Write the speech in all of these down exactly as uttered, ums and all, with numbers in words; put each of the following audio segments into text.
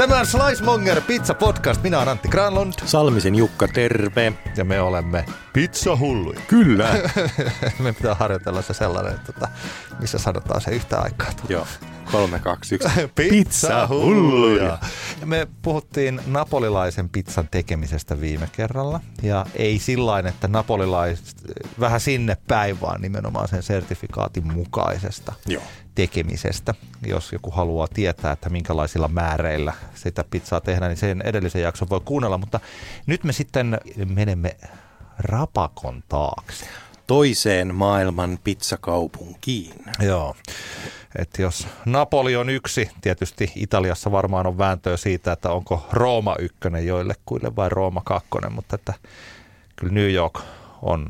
Tämä on Slicemonger Pizza Podcast. Minä olen Antti Granlund. Salmisen Jukka, terve. Ja me olemme pizzahulluja. Kyllä. Me pitää harjoitella se sellainen, että missä sanotaan se yhtä aikaa. Joo. Kolme, kaksi, yksi. Pizzahulluja. Me puhuttiin napolilaisen pizzan tekemisestä viime kerralla. Ja ei sillain, että napolilaiset vähän sinne päin, vaan nimenomaan sen sertifikaatin mukaisesta Joo. tekemisestä. Jos joku haluaa tietää, että minkälaisilla määreillä sitä pizzaa tehdään, niin sen edellisen jakson voi kuunnella. Mutta nyt me sitten menemme rapakon taakse. Toiseen maailman pizzakaupunkiin. Joo. Että jos Napoli on yksi, tietysti Italiassa varmaan on vääntöä siitä, että onko Rooma ykkönen joillekuille vai Rooma kakkonen, mutta että kyllä New York on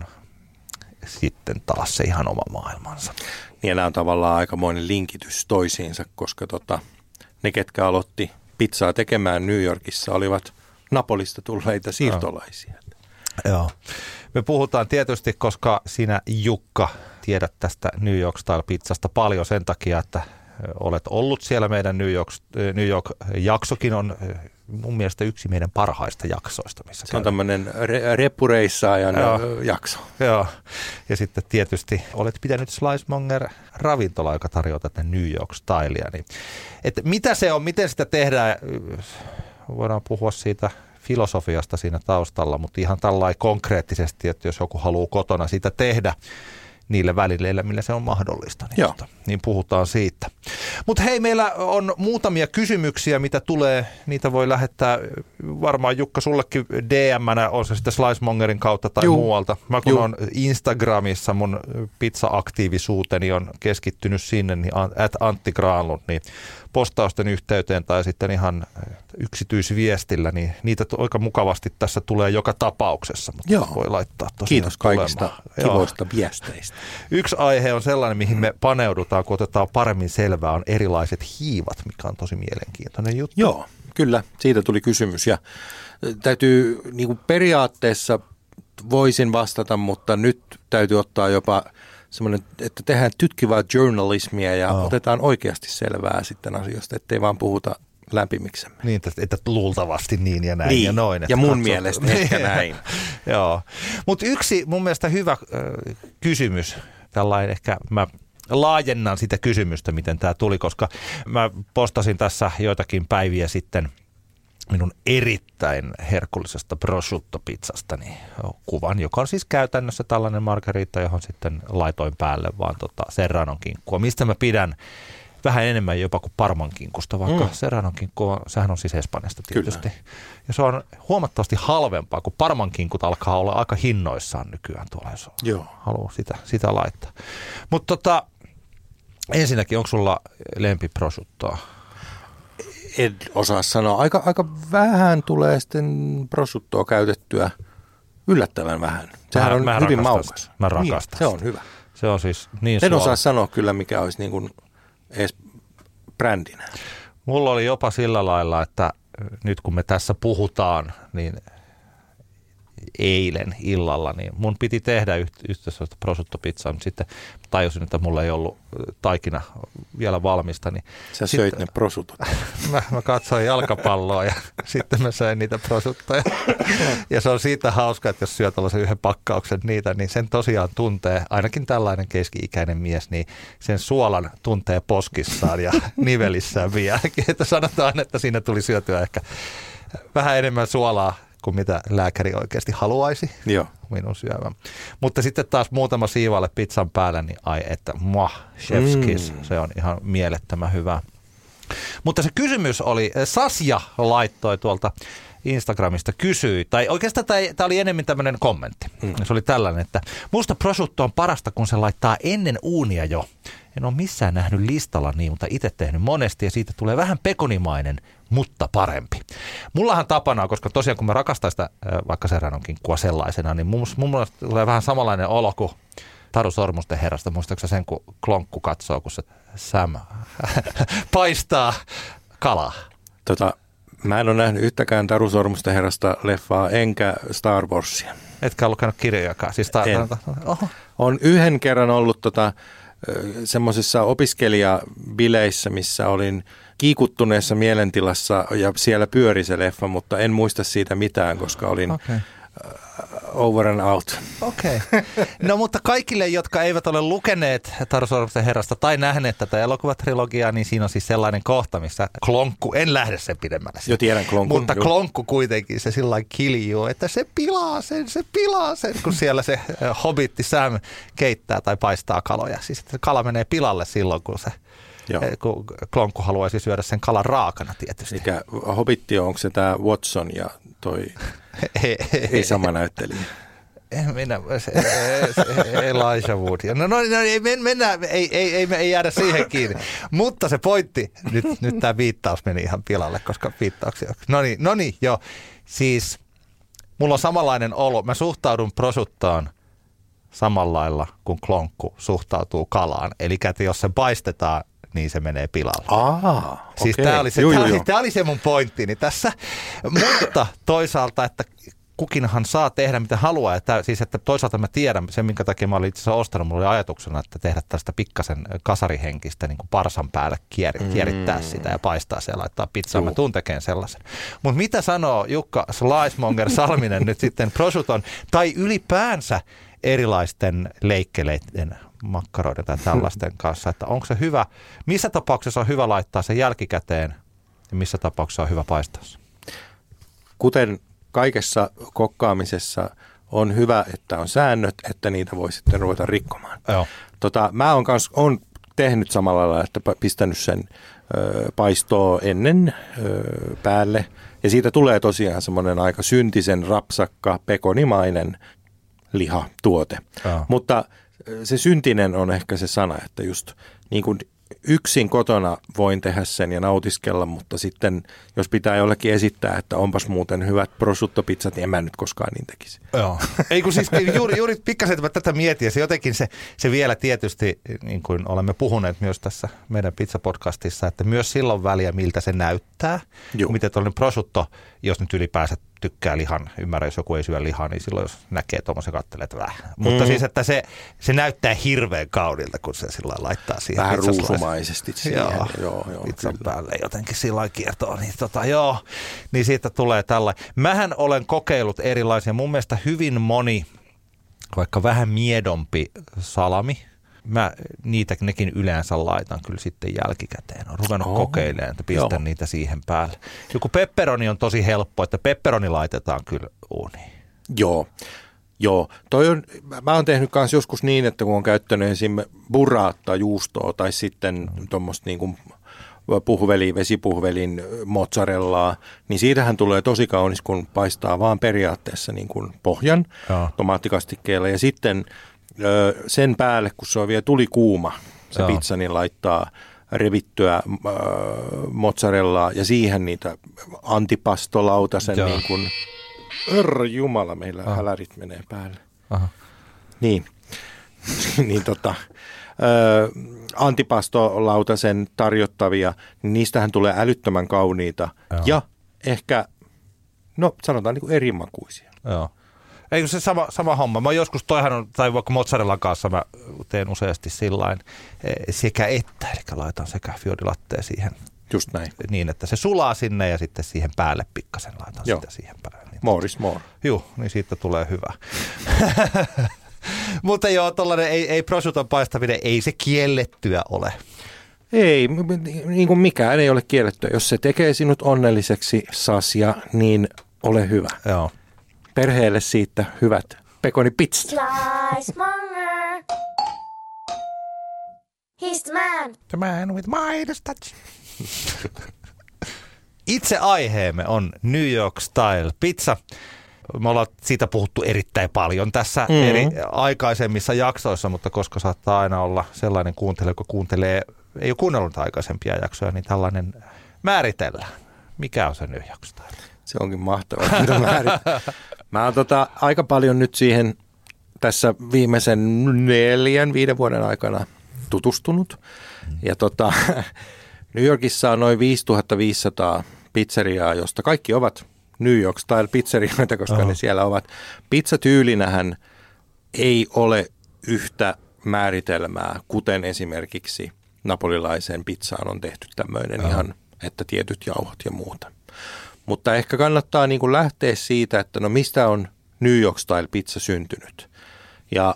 sitten taas se ihan oma maailmansa. Niin, nämä on tavallaan aikamoinen linkitys toisiinsa, koska tota, ne, ketkä aloitti pizzaa tekemään New Yorkissa, olivat Napolista tulleita siirtolaisia. Joo. Joo. Me puhutaan tietysti, koska sinä, Jukka, tiedät tästä New York Style pizzasta paljon sen takia, että olet ollut siellä. Meidän New York, New York-jaksokin on mun mielestä yksi meidän parhaista jaksoista. Missä se käydään. On tämmöinen re- reppureissaajan Joo. jakso. Joo, ja sitten tietysti olet pitänyt Slicemonger-ravintolaa, joka tarjoaa tätä New York Stylea. Niin, että mitä se on, miten sitä tehdään? Voidaan puhua siitä filosofiasta siinä taustalla, mutta ihan tällainen konkreettisesti, että jos joku haluaa kotona sitä tehdä niille välileillä, millä se on mahdollista, niin, sitä, niin puhutaan siitä. Mutta hei, meillä on muutamia kysymyksiä, mitä tulee. Niitä voi lähettää varmaan, Jukka, sullekin D M-nä, on se sitten Slicemongerin kautta tai Juh. muualta. Mä kun on Instagramissa, mun pizza-aktiivisuuteni on keskittynyt sinne, niin at Antti Granlund, niin postausten yhteyteen tai sitten ihan yksityisviestillä, niin niitä aika mukavasti tässä tulee joka tapauksessa, mutta Joo. voi laittaa tosiaan. Kiitos kaikista tulemaan. Kivoista Joo. viesteistä. Yksi aihe on sellainen, mihin me paneudutaan, kun otetaan paremmin selvää, on erilaiset hiivat, mikä on tosi mielenkiintoinen juttu. Joo, kyllä, siitä tuli kysymys ja täytyy niin kuin periaatteessa voisin vastata, mutta nyt täytyy ottaa jopa semmoinen, että tehdään tytkivää journalismia ja oh. otetaan oikeasti selvää sitten asioista, ettei vaan puhuta lämpimiksemme. Niin, että luultavasti niin ja näin niin. ja noin. Ja mun katsot... mielestä ehkä näin. Joo. Mutta yksi mun mielestä hyvä äh, kysymys, tällainen ehkä mä laajennan sitä kysymystä, miten tämä tuli, koska mä postasin tässä joitakin päiviä sitten minun erittäin herkullisesta prosciuttopizzastani kuvan, joka on siis käytännössä tällainen margarita, johon sitten laitoin päälle vaan tota serranon kinkkua, mistä mä pidän vähän enemmän jopa kuin parman kinkusta, vaikka mm. serranon kinkku, sehän on siis Espanjasta tietysti. Kyllä. Ja se on huomattavasti halvempaa, kun parman kinkut alkaa olla aika hinnoissaan nykyään tuolla, jos Joo. haluaa sitä, sitä laittaa. Mutta tota, ensinnäkin, onko sulla lempiprosciuttoa? En osaa sanoa. Aika, aika vähän tulee sitten prosciuttoa käytettyä, yllättävän vähän. Sehän on mä hyvin maukas. Mä rakastan niin, se on hyvä. Se on siis niin en suora. Osaa sanoa kyllä, mikä olisi niin kuin edes brändinä. Mulla oli jopa sillä lailla, että nyt kun me tässä puhutaan, niin eilen illalla, niin mun piti tehdä yhtä prosciuttopizzaa, mutta sitten tajusin, että mulla ei ollut taikina vielä valmista. Niin sä sit söit ne prosciutot. mä, mä katsoin jalkapalloa ja sitten mä söin niitä prosciuttoja. ja se on siitä hauska, että jos syö tällaisen yhden pakkauksen niitä, niin sen tosiaan tuntee, ainakin tällainen keski-ikäinen mies, niin sen suolan tuntee poskissaan ja nivelissään vieläkin. Että sanotaan, että siinä tuli syötyä ehkä vähän enemmän suolaa kuin mitä lääkäri oikeasti haluaisi Joo. minun syövän. Mutta sitten taas muutama siivalle pizzan päällä, niin ai että mua, chef's kiss, mm. se on ihan mielettömän hyvä. Mutta se kysymys oli, Sasja laittoi tuolta Instagramista, kysyi, tai oikeastaan tämä oli enemmän tämmöinen kommentti. Mm. Se oli tällainen, että musta prosciutto on parasta, kun se laittaa ennen uunia jo. En ole missään nähnyt listalla niin, mutta itse tehnyt monesti ja siitä tulee vähän pekonimainen, mutta parempi. Mullahan tapana, koska tosiaan kun mä rakastan sitä vaikka serranon kinkkua sellaisena, niin mun, mun mielestä tulee vähän samanlainen olo kuin Taru Sormusten herrasta. Muistatko sen, kun klonkku katsoo, kun se Sam paistaa kalaa? Tota, mä en ole nähnyt yhtäkään Taru Sormusten herrasta -leffaa, enkä Star Warsia. Etkä ollut käynyt kirjojakaan? Siis tar- en. Oho. On yhden kerran ollut tota semmoisissa opiskelijabileissä, missä olin kiikuttuneessa mielentilassa ja siellä pyöri se leffa, mutta en muista siitä mitään, koska olin okay. over and out. Okei. Okay. No mutta kaikille, jotka eivät ole lukeneet Taru Sormusten herrasta tai nähneet tätä elokuvatrilogiaa, niin siinä on siis sellainen kohta, missä klonkku, en lähde sen pidemmälle. Jo tiedän klonkku. Mutta juu. Klonkku kuitenkin, se sillä lailla kiljuu, että se pilaa sen, se pilaa sen, kun siellä se hobitti Sam keittää tai paistaa kaloja. Siis kala menee pilalle silloin, kun se Joo. kun klonkku haluaisi syödä sen kalan raakana tietysti. Mikä hobitti on, onko se tämä Watson ja toi... Ei, ei, ei sama näyttelijä. En minä, se, se, Elijah Wood. No, no, no ei, mennään, ei, ei, ei, ei jäädä siihen kiinni. Mutta se pointti, nyt, nyt tämä viittaus meni ihan pilalle, koska viittauksia. No niin, no niin, joo. Siis mulla on samanlainen olo. Mä suhtaudun prosuttaan samalla lailla kuin klonkku suhtautuu kalaan. Eli että jos se paistetaan, niin se menee pilalle. Aa, siis okay. tämä oli, oli, oli se mun pointtini tässä. Mutta toisaalta, että kukinhan saa tehdä mitä haluaa. Että, siis että toisaalta mä tiedän, sen minkä takia mä olin itse asiassa ostanut, mulla oli ajatuksena, että tehdä tästä pikkasen kasarihenkistä niin kuin parsan päälle, kier, kierittää mm. sitä ja paistaa se ja laittaa pizzaa. Mä tuun tekemään sellaisen. Mutta mitä sanoo Jukka Slicemonger Salminen nyt sitten prosciuton tai ylipäänsä erilaisten leikkeleiden makkaroiden tai tällaisten kanssa, että onko se hyvä, missä tapauksessa on hyvä laittaa se jälkikäteen ja missä tapauksessa on hyvä paistaa? Kuten kaikessa kokkaamisessa on hyvä, että on säännöt, että niitä voi sitten ruveta rikkomaan. Joo. Tota, mä oon kans, oon tehnyt samalla lailla, että pistänyt sen ö, paistoa ennen ö, päälle ja siitä tulee tosiaan semmoinen aika syntisen, rapsakka, pekonimainen lihatuote, Joo. mutta se syntinen on ehkä se sana, että just niin kuin yksin kotona voin tehdä sen ja nautiskella, mutta sitten jos pitää jollekin esittää, että onpas muuten hyvät prosciuttopizzat, niin en mä nyt koskaan niin tekisi. Joo. Ei kun siis juuri, juuri pikkasen, että mä tätä mietin ja se jotenkin se, se vielä tietysti, niin kuin olemme puhuneet myös tässä meidän pizzapodcastissa, että myös silloin väliä, miltä se näyttää, Joo. miten tuollainen prosciutto, jos nyt ylipäänsä tykkää lihan, ymmärrä, jos joku ei syö lihaa, niin silloin jos näkee tuommoisen kattelee, että vähän. Mm. Mutta siis, että se, se näyttää hirveän kaunilta, kun se sillä laittaa siihen. Vähän ruusumaisesti siihen. Joo, joo, joo, pizzan kyllä. päälle jotenkin sillä kiertoon. Niin, tota, joo, niin siitä tulee tällainen. Mähän olen kokeillut erilaisia. Mun mielestä hyvin moni, vaikka vähän miedompi salami, mä niitä nekin yleensä laitan kyllä sitten jälkikäteen. Olen ruvennut Oho. kokeilemaan, että pistän Joo. niitä siihen päälle. Joku pepperoni on tosi helppo, että pepperoni laitetaan kyllä uuniin. Joo. Joo. Toi on, mä oon tehnyt myös joskus niin, että kun on käyttänyt esimerkiksi burraatta juustoa tai sitten mm. tuommoista niin kuin puhveli, vesipuhvelin mozzarellaa, niin siitähän tulee tosi kaunis, kun paistaa vaan periaatteessa niin kuin pohjan Joo. tomaattikastikkeella ja sitten sen päälle, kun se on vielä tuli kuuma, se Joo. pizza, niin laittaa revittyä äh, mozzarellaa ja siihen niitä antipastolautasen niin kuin, jumala, meillä Aha. hälärit menee päälle. Aha. Niin, niin tota, äh, antipastolautasen tarjottavia, niin niistähän tulee älyttömän kauniita Joo. ja ehkä, no sanotaan niin kuin erimakuisia. Joo. Eikö se sama, sama homma? Mä joskus toihan on, tai vaikka mozzarellan kanssa mä teen useasti sillain sekä että, eli laitan sekä Fior di Latte siihen. Just näin. Niin, että se sulaa sinne ja sitten siihen päälle pikkasen laitan Joo. sitä siihen päälle. Niin more is more. Juu, niin siitä tulee hyvä. Mutta joo, tollainen ei, ei prosciuton paistaminen, ei se kiellettyä ole. Ei, niin kuin mikään ei ole kiellettyä. Jos se tekee sinut onnelliseksi, Sasia, niin ole hyvä. Joo. Perheelle siitä hyvät pekonipizzat. Slicemonger. He's the man. The man with Midas touch. Itse aiheemme on New York Style pizza. Me ollaan siitä puhuttu erittäin paljon tässä mm-hmm. eri aikaisemmissa jaksoissa, mutta koska saattaa aina olla sellainen kuuntelija, joka kuuntelee, ei ole kuunnellut aikaisempia jaksoja, niin tällainen määritellään. Mikä on se New York Style? Se onkin mahtavaa, mitä määrittää. Mä oon tota, aika paljon nyt siihen tässä viimeisen neljän, viiden vuoden aikana tutustunut. Ja tota, New Yorkissa on noin viisituhatta viisisataa pizzeriaa, josta kaikki ovat New York Style pizzerioita, koska Oho. ne siellä ovat. Pizzatyylinähän ei ole yhtä määritelmää, kuten esimerkiksi napolilaiseen pizzaan on tehty tämmöinen Aha. ihan, että tietyt jauhot ja muuta. Mutta ehkä kannattaa niin kuin lähteä siitä, että no mistä on New York Style pizza syntynyt. Ja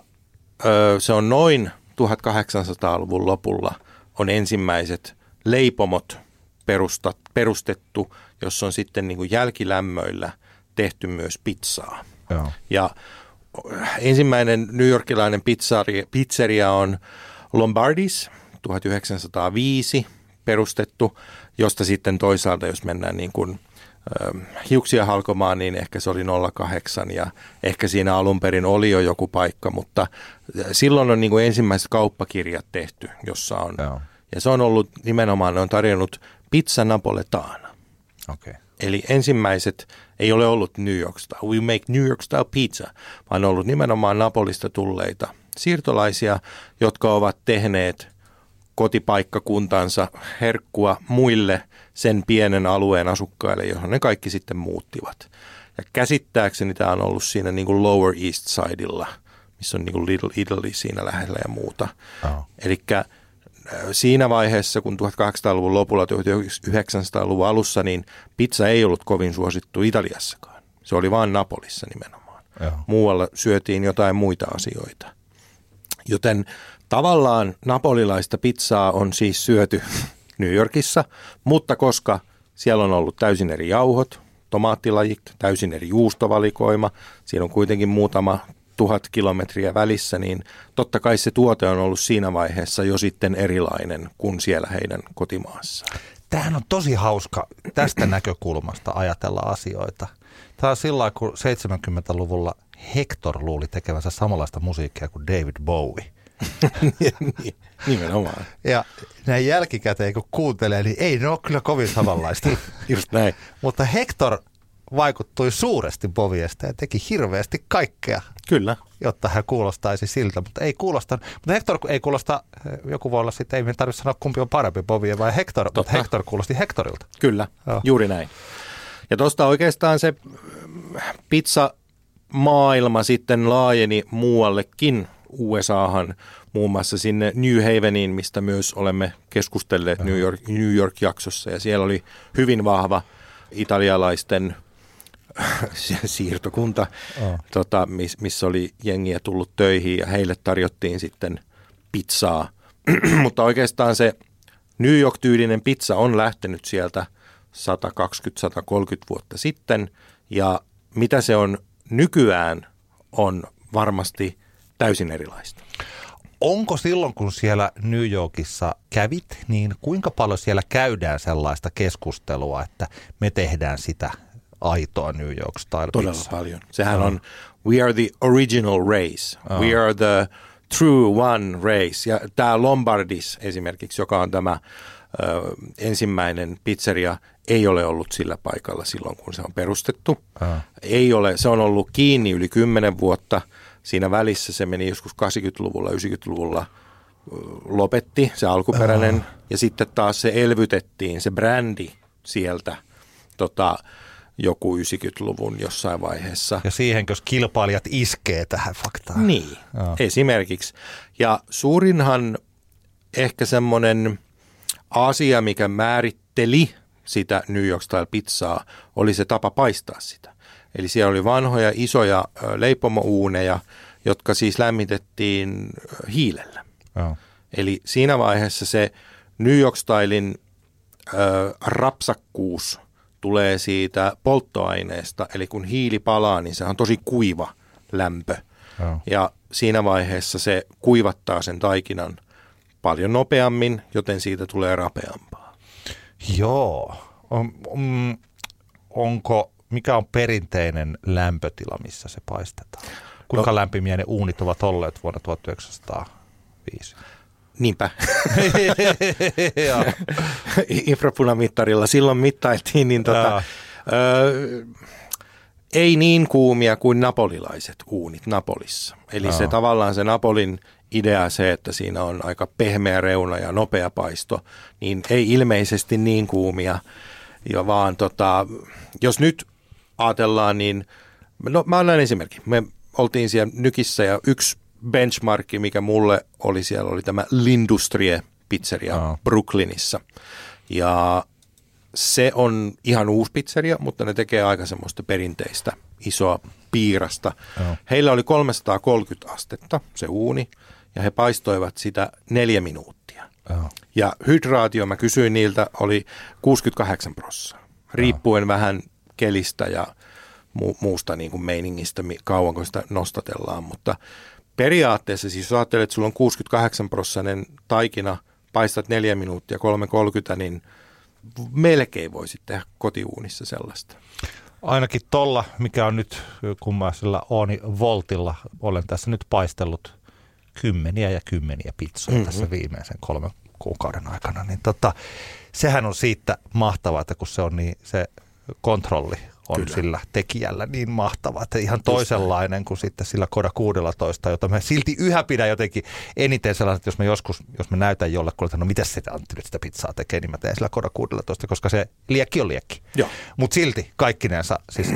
ö, se on noin tuhatkahdeksansataaluvun lopulla on ensimmäiset leipomot perustat, perustettu, jos on sitten niin kuin jälkilämmöillä tehty myös pizzaa. Joo. Ja ensimmäinen newyorkilainen pizzeria, pizzeria on Lombardis tuhatyhdeksänsataaviisi perustettu, josta sitten toisaalta, jos mennään niin kuin hiuksia halkomaan, niin ehkä se oli nolla kahdeksan ja ehkä siinä alun perin oli jo joku paikka, mutta silloin on niin kuin ensimmäiset kauppakirjat tehty, jossa on. Joo. Ja se on ollut nimenomaan, ne on tarjonnut pizza napoletana. Okay. Eli ensimmäiset ei ole ollut New York Style, we make New York Style pizza, vaan on ollut nimenomaan Napolista tulleita siirtolaisia, jotka ovat tehneet kotipaikkakuntansa herkkua muille sen pienen alueen asukkaille, johon ne kaikki sitten muuttivat. Ja käsittääkseni tämä on ollut siinä niin kuin Lower East Sidella, missä on niin kuin Little Italy siinä lähellä ja muuta. Oh. Elikkä siinä vaiheessa, kun tuhatkahdeksansataaluvun lopulla, tuhatyhdeksänsataaluvun alussa, niin pizza ei ollut kovin suosittu Italiassakaan. Se oli vaan Napolissa nimenomaan. Joo. Muualla syötiin jotain muita asioita. Joten tavallaan napolilaista pizzaa on siis syöty New Yorkissa, mutta koska siellä on ollut täysin eri jauhot, tomaattilajit, täysin eri juustovalikoima, siinä on kuitenkin muutama tuhat kilometriä välissä, niin totta kai se tuote on ollut siinä vaiheessa jo sitten erilainen kuin siellä heidän kotimaassaan. Tämähän on tosi hauska tästä näkökulmasta ajatella asioita. Tämä on sillä lailla, kun seitsemänkymmentäluvulla Hector luuli tekevänsä samanlaista musiikkia kuin David Bowie. Nimenomaan. Ja näin jälkikäteen, kun kuuntelee, niin ei ne ole kyllä kovin samanlaista. Just näin. Mutta Hector vaikuttui suuresti Bowiesta ja teki hirveästi kaikkea, kyllä, jotta hän kuulostaisi siltä, mutta ei kuulosta. Mutta Hector ei kuulosta, joku voi olla sitten, ei minä tarvitse sanoa kumpi on parempi, Bowie vai Hector, totta, mutta Hector kuulosti Hectorilta. Kyllä, joo, juuri näin. Ja tuosta oikeastaan se pizzamaailma sitten laajeni muuallekin U S A:han, muun muassa sinne New Haveniin, mistä myös olemme keskustelleet New York, New York-jaksossa, ja siellä oli hyvin vahva italialaisten siirtokunta, oh. tota, miss, missä oli jengiä tullut töihin ja heille tarjottiin sitten pizzaa. Mutta oikeastaan se New York-tyylinen pizza on lähtenyt sieltä sata kaksikymmentä sata kolmekymmentä vuotta sitten, ja mitä se on nykyään on varmasti täysin erilaista. Onko silloin, kun siellä New Yorkissa kävit, niin kuinka paljon siellä käydään sellaista keskustelua, että me tehdään sitä aitoa New York Style Todella pizza? Paljon. Sehän on, we are the original race, oh. we are the true one race. Ja tämä Lombardis esimerkiksi, joka on tämä ö, ensimmäinen pizzeria, ei ole ollut sillä paikalla silloin, kun se on perustettu. Oh. Ei ole, se on ollut kiinni yli kymmenen vuotta. Siinä välissä se meni joskus kahdeksankymmentäluvulla, yhdeksänkymmentäluvulla lopetti se alkuperäinen oh. ja sitten taas se elvytettiin, se brändi sieltä tota, joku yhdeksänkymmentäluvun jossain vaiheessa. Ja siihenkö kilpailijat iskee tähän faktaan? Niin, oh. esimerkiksi. Ja suurinhan ehkä semmoinen asia, mikä määritteli sitä New York Style pizzaa, oli se tapa paistaa sitä. Eli siellä oli vanhoja, isoja leipomouuneja, jotka siis lämmitettiin hiilellä. Oh. Eli siinä vaiheessa se New York Stylein äh, rapsakkuus tulee siitä polttoaineesta. Eli kun hiili palaa, niin se on tosi kuiva lämpö. Oh. Ja siinä vaiheessa se kuivattaa sen taikinan paljon nopeammin, joten siitä tulee rapeampaa. Joo. On, on, onko... Mikä on perinteinen lämpötila, missä se paistetaan? Kuinka no, lämpimiä ne uunit ovat olleet vuonna tuhatyhdeksänsataaviisi? Niinpä. Infrapunamittarilla silloin mittailtiin, niin tota, ö, ei niin kuumia kuin napolilaiset uunit Napolissa. Eli se tavallaan se Napolin idea se, että siinä on aika pehmeä reuna ja nopea paisto, niin ei ilmeisesti niin kuumia. Ja vaan tota, jos nyt ajatellaan, niin, no mä annan esimerkki. Me oltiin siellä Nykissä ja yksi benchmarkki, mikä mulle oli siellä, oli tämä L'Industrie pizzeria oh. Brooklynissa. Ja se on ihan uusi pizzeria, mutta ne tekee aika semmoista perinteistä isoa piirasta. Oh. Heillä oli kolmesataakolmekymmentä astetta se uuni ja he paistoivat sitä neljä minuuttia. Oh. Ja hydraatio, mä kysyin niiltä, oli kuusikymmentäkahdeksan prosenttia. Riippuen oh. vähän kelistä ja mu- muusta niin kuin meiningistä, kauanko sitä nostatellaan, mutta periaatteessa, siis jos ajattelet, että sulla on kuusikymmentäkahdeksan prosentin taikina, paistat neljä minuuttia, kolme kolmekymmentä, niin melkein voisit tehdä kotiuunissa sellaista. Ainakin tolla, mikä on nyt, kun mä sillä Ooni voltilla olen tässä nyt paistellut kymmeniä ja kymmeniä pitsoja mm-hmm. tässä viimeisen kolmen kuukauden aikana, niin tota, sehän on siitä mahtavaa, että kun se on niin se kontrolli on Kyllä. sillä tekijällä niin mahtava, että ihan toisenlainen kuin sitten sillä Koda kuusitoista, jota mä silti yhä pidän jotenkin eniten sellainen, että jos mä joskus, jos mä näytän jollekulle, että no mitäs se Antti nyt sitä pizzaa tekee, niin mä teen sillä Koda kuusitoista, koska se liekki on liekki. Mutta silti kaikkinensa, siis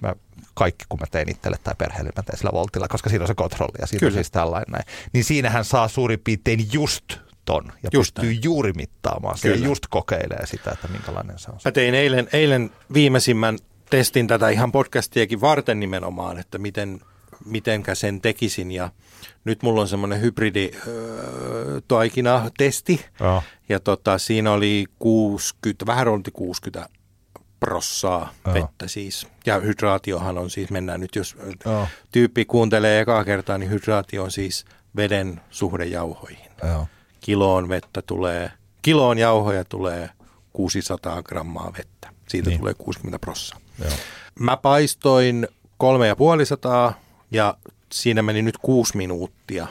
mä, kaikki kun mä tein itselle tai perheelle, mä teen sillä voltilla, koska siinä on se kontrolli ja siinä on siis tällainen näin. Niin siinähän saa suurin piirtein just ton ja just pystyy näin. Juuri mittaamaan. Se just kokeilee sitä, että minkälainen se on. Mä tein eilen, eilen viimeisimmän testin tätä ihan podcastiakin varten nimenomaan, että miten, mitenkä sen tekisin. Ja nyt mulla on semmoinen hybridi-taikina-testi. Öö, ja tota, siinä oli kuusikymmentä, vähän olti kuusikymmentä prossaa öö. vettä siis. Ja hydraatiohan on siis, mennään nyt, jos öö. tyyppi kuuntelee ekaa kertaa, niin hydraatio on siis veden suhde jauhoihin. Öö. Kiloon vettä tulee, kiloon jauhoja tulee kuusisataa grammaa vettä. Siitä niin. tulee kuusikymmentä prosenttia. Joo. Mä paistoin kolme ja puoli sataa ja siinä meni nyt kuusi minuuttia,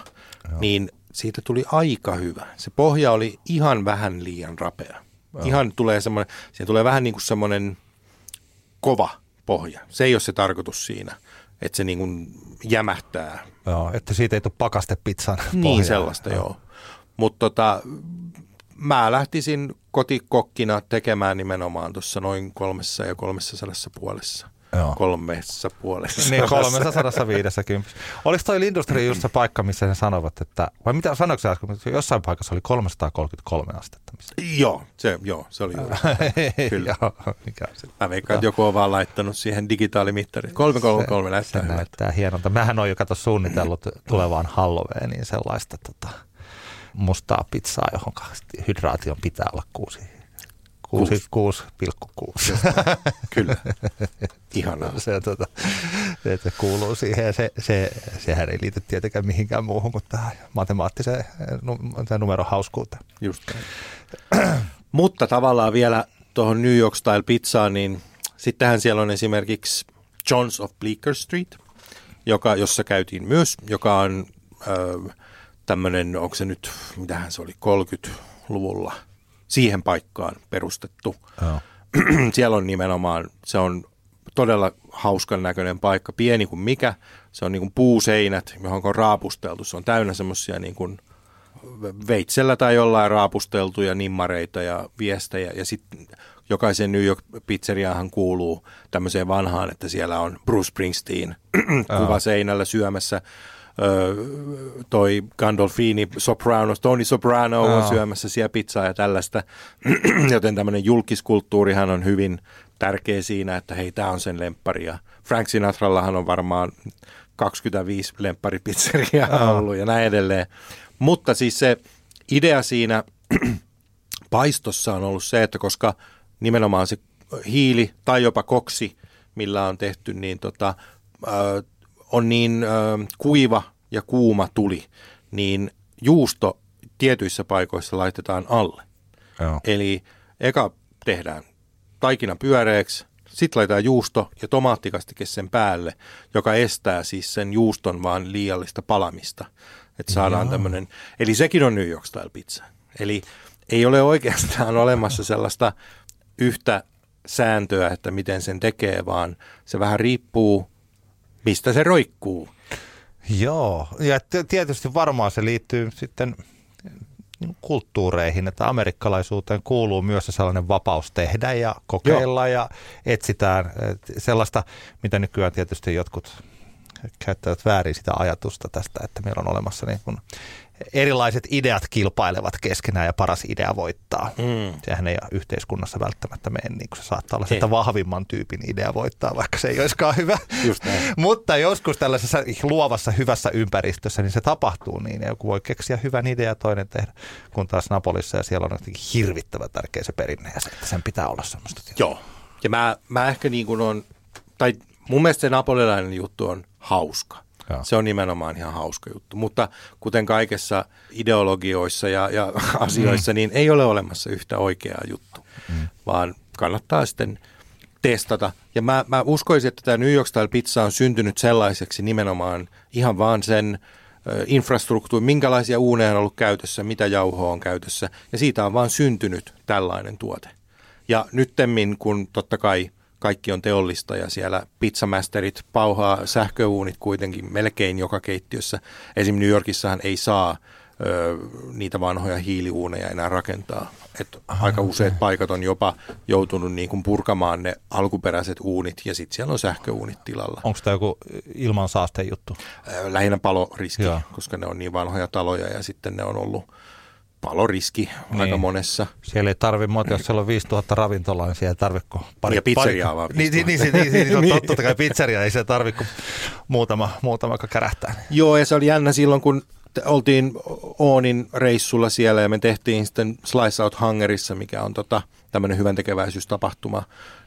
Joo. niin siitä tuli aika hyvä. Se pohja oli ihan vähän liian rapea. Joo. Ihan tulee semmoinen, siinä tulee vähän niin kuin semmoinen kova pohja. Se ei ole se tarkoitus siinä, että se niin kuin jämähtää. Joo, että siitä ei tule pakastepizzan pohjaa. Niin sellaista, joo. joo. Mutta tota, mä lähtisin kotikokkina tekemään nimenomaan tuossa noin kolmessa ja kolmessa sadassa puolessa. Joo. Kolmessa puolessa. Niin, kolmessa sadassa viidessäkymmenessä. Oliko toi L'Industrie just se paikka, missä he sanovat, että, vai mitä sanoiko sä äsken, jossain paikassa oli kolmesataakolmekymmentäkolme astetta. Missä... Joo, se, joo, se oli juuri. Kyllä. Joo, mikä on se? Mä veikkaan, että joku on vaan laittanut siihen digitaalimittariin. kolme kolme kolme näyttää hyvältä. Se näyttää hienolta. Mähän on jo kato suunnitellut tulevaan Halloweeniin sellaista tota... mustaa pizzaa, johon hydraation pitää olla kuusi. Kuusi, kuusi, pilkku kuusi. Kyllä. Ihanaa. Se, tuota, se kuuluu siihen. Se, se, sehän ei liity tietenkään mihinkään muuhun kuin tähän matemaattiseen numeron hauskuuteen. Just Mutta tavallaan vielä tuohon New York Style pizzaan, niin sittenhän siellä on esimerkiksi John's of Bleecker Street, joka, jossa käytiin myös, joka on... Öö, tämmöinen, onko se nyt, mitähän se oli, kolmekymmentäluvulla siihen paikkaan perustettu. Oh. Siellä on nimenomaan, se on todella hauskan näköinen paikka, pieni kuin mikä. Se on niin kuin puuseinät, johon on raapusteltu. Se on täynnä semmoisia niin kuin veitsellä tai jollain raapusteltuja nimmareita ja viestejä. Ja sitten jokaisen New York-pizzeriaanhan kuuluu tämmöiseen vanhaan, että siellä on Bruce Springsteen oh. kuva seinällä syömässä. Öö, toi Gandolfini, Soprano, Tony Soprano on syömässä siellä pizzaa ja tällaista. Joten tämmöinen julkiskulttuurihan on hyvin tärkeä siinä, että hei, tää on sen lemppari. Ja Frank Sinatrallahan on varmaan kaksikymmentäviisi lempparipizzeria ollut ja näin edelleen. Mutta siis se idea siinä paistossa on ollut se, että koska nimenomaan se hiili tai jopa koksi, millä on tehty, niin tota... Öö, on niin ö, kuiva ja kuuma tuli, niin juusto tietyissä paikoissa laitetaan alle. Joo. Eli eka tehdään taikina pyöreäksi, sitten laitetaan juusto ja tomaattikastike sen päälle, joka estää siis sen juuston vaan liiallista palamista. Että saadaan tämmöinen, eli sekin on New York Style pizza. Eli ei ole oikeastaan olemassa sellaista yhtä sääntöä, että miten sen tekee, vaan se vähän riippuu mistä se roikkuu? Joo, ja tietysti varmaan se liittyy sitten kulttuureihin, että amerikkalaisuuteen kuuluu myös sellainen vapaus tehdä ja kokeilla Joo. ja etsitään sellaista, mitä nykyään tietysti jotkut käyttävät väärin sitä ajatusta tästä, että meillä on olemassa niin kuin erilaiset ideat kilpailevat keskenään ja paras idea voittaa. Mm. Sehän ei yhteiskunnassa välttämättä mene niin kuin se saattaa olla, että vahvimman tyypin idea voittaa, vaikka se ei olisikaan hyvä. Mutta joskus tällaisessa luovassa hyvässä ympäristössä niin se tapahtuu niin, ja joku voi keksiä hyvän idean ja toinen tehdä, kun taas Napolissa ja siellä on jotenkin hirvittävän tärkeä se perinne ja se, että sen pitää olla semmoista. Joo, ja mä, mä ehkä niin kuin on, tai mun mielestä se napolilainen juttu on hauska. Ja. Se on nimenomaan ihan hauska juttu, mutta kuten kaikessa ideologioissa ja, ja asioissa, mm. niin ei ole olemassa yhtä oikeaa juttu, mm. vaan kannattaa sitten testata. Ja mä, mä uskoisin, että tämä New York Style pizza on syntynyt sellaiseksi nimenomaan ihan vaan sen ö, infrastruktuuri, minkälaisia uuneja on ollut käytössä, mitä jauhoa on käytössä, ja siitä on vaan syntynyt tällainen tuote. Ja nyttemmin, kun totta kai kaikki on teollista ja siellä pizzamasterit pauhaa sähköuunit kuitenkin melkein joka keittiössä. Esim. New Yorkissahan ei saa ö, niitä vanhoja hiiliuuneja enää rakentaa. Et aika useat paikat on jopa joutunut niin kuin purkamaan ne alkuperäiset uunit ja sitten siellä on sähköuunit tilalla. Onko tämä joku ilmansaasteen juttu? Lähinnä paloriski, joo, koska ne on niin vanhoja taloja ja sitten ne on ollut paloriski aika niin monessa. Siellä ei tarvitse, mutta jos siellä on viisituhatta ravintolaa, niin siellä ei tarvitse kuin pari. Ja pizzeriaa vaan. Niin, niin, niin, niin, niin, niin. Totta kai pizzeria ei siellä tarvitse kuin muutama, muutama joka kärähtää. Joo, ja se oli jännä silloin, kun oltiin Oonin reissulla siellä ja me tehtiin sitten Slice Out Hungerissa, mikä on tota, tämmöinen hyväntekeväisyystapahtuma,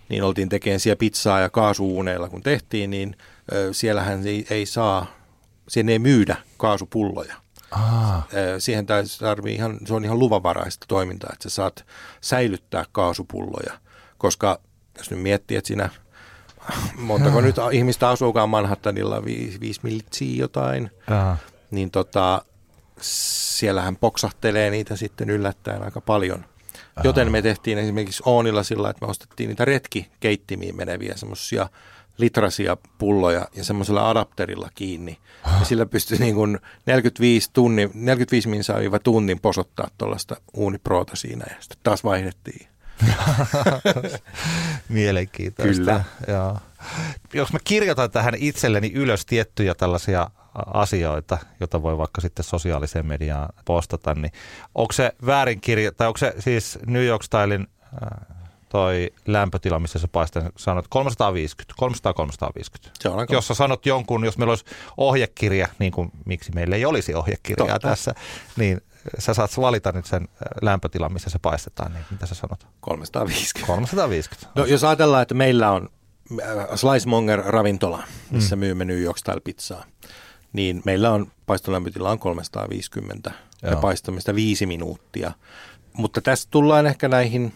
niin oltiin tekemään siellä pizzaa ja kaasuuuneilla, kun tehtiin, niin ö, siellähän ei, ei saa, siellä ei myydä kaasupulloja. Ah. Siihen tarvii ihan, se on ihan luvanvaraista toimintaa, että sä saat säilyttää kaasupulloja, koska jos nyt miettii, että siinä montako ah. nyt ihmistä asuukaan Manhattanilla, viisi, viisi miltsiä jotain, ah. niin tota, siellähän poksahtelee niitä sitten yllättäen aika paljon. Ah. Joten me tehtiin esimerkiksi Oonilla sillä, että me ostettiin niitä retkikeittimiin meneviä semmoisia litrasia pulloja ja semmoisella adapterilla kiinni. Ja sillä pystyi niin kuin neljäkymmentäviisi tunnin, neljäkymmentäviisi minuuttia tunnin posottaa tuollaista uuniproota siinä ja sitten taas vaihdettiin. Mielenkiintoista. Kyllä. Joo. Jos mä kirjoitan tähän itselleni ylös tiettyjä tällaisia asioita, jota voi vaikka sitten sosiaaliseen mediaan postata, niin onko se väärin kirjo- tai onko se siis New York Stylein äh, toi lämpötila, missä sä paistat, sanot kolmesataaviisikymmentä, kolmesataa kolmesataaviisikymmentä. Se on aika. Jos sä sanot jonkun, jos meillä olisi ohjekirja, niin kuin miksi meillä ei olisi ohjekirjaa Totta. tässä, niin sä saat valita nyt sen lämpötilan, missä se paistetaan, niin mitä sä sanot? kolmesataaviisikymmentä. kolmesataaviisikymmentä. No jos ajatellaan, että meillä on Slicemonger ravintola, missä mm. myymme New York Style pizzaa, niin meillä on paistolämpötila on kolmesataaviisikymmentä Joo. ja paistamista viisi minuuttia. Mutta tässä tullaan ehkä näihin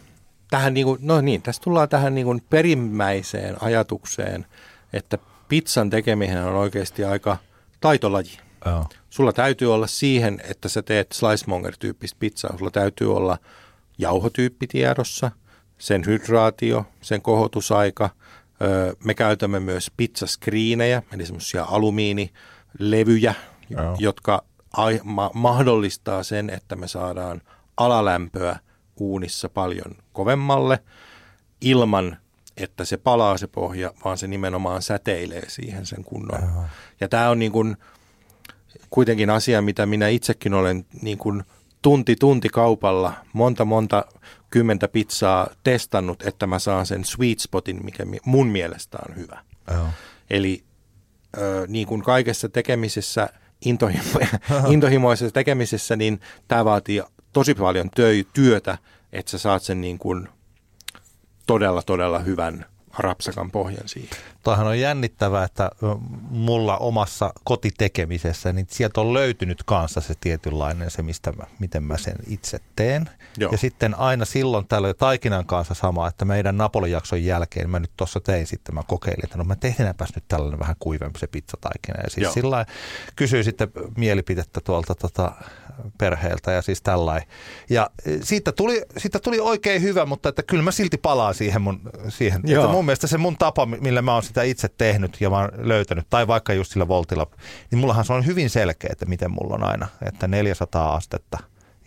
Tähän niin kuin, no niin, tässä tullaan tähän niin kuin perimmäiseen ajatukseen, että pizzan tekeminen on oikeasti aika taitolaji. Oh. Sulla täytyy olla siihen, että sä teet slicemonger-tyyppistä pizzaa, sulla täytyy olla jauhotyyppi tiedossa, sen hydraatio, sen kohotusaika. Me käytämme myös pizzaskriinejä, eli semmoisia alumiinilevyjä, oh. jotka mahdollistaa sen, että me saadaan alalämpöä uunissa paljon kovemmalle ilman, että se palaa se pohja, vaan se nimenomaan säteilee siihen sen kunnon. Aha. Ja tämä on niin kuin kuitenkin asia, mitä minä itsekin olen niin kuin tunti tunti kaupalla monta monta kymmentä pizzaa testannut, että mä saan sen sweet spotin, mikä mun mielestä on hyvä. Aha. Eli ö, niin kuin kaikessa tekemisessä, intohimo- intohimoisessa tekemisessä, niin tämä vaatii tosi paljon työtä, että sä saat sen niin kuin todella, todella hyvän rapsakan pohjan siihen. Toihan on jännittävää, että mulla omassa kotitekemisessä, niin sieltä on löytynyt kanssa se tietynlainen, se mistä mä, miten mä sen itse teen. Joo. Ja sitten aina silloin täällä taikinan kanssa sama, että meidän Napoli-jakson jälkeen, mä nyt tuossa tein sitten, mä kokeilin, että no mä tehdäänpäs nyt tällainen vähän kuivempi se pizzataikina. Ja siis sillä kysyin sitten mielipidettä tuolta tota perheeltä ja siis tällainen. Ja siitä tuli, siitä tuli oikein hyvä, mutta että kyllä mä silti palaan siihen mun, siihen. Että mun mielestä se mun tapa, millä mä oon sitä itse tehnyt ja mä oon löytänyt, tai vaikka just sillä voltilla, niin mullahan se on hyvin selkeä, että miten mulla on aina, että neljäsataa astetta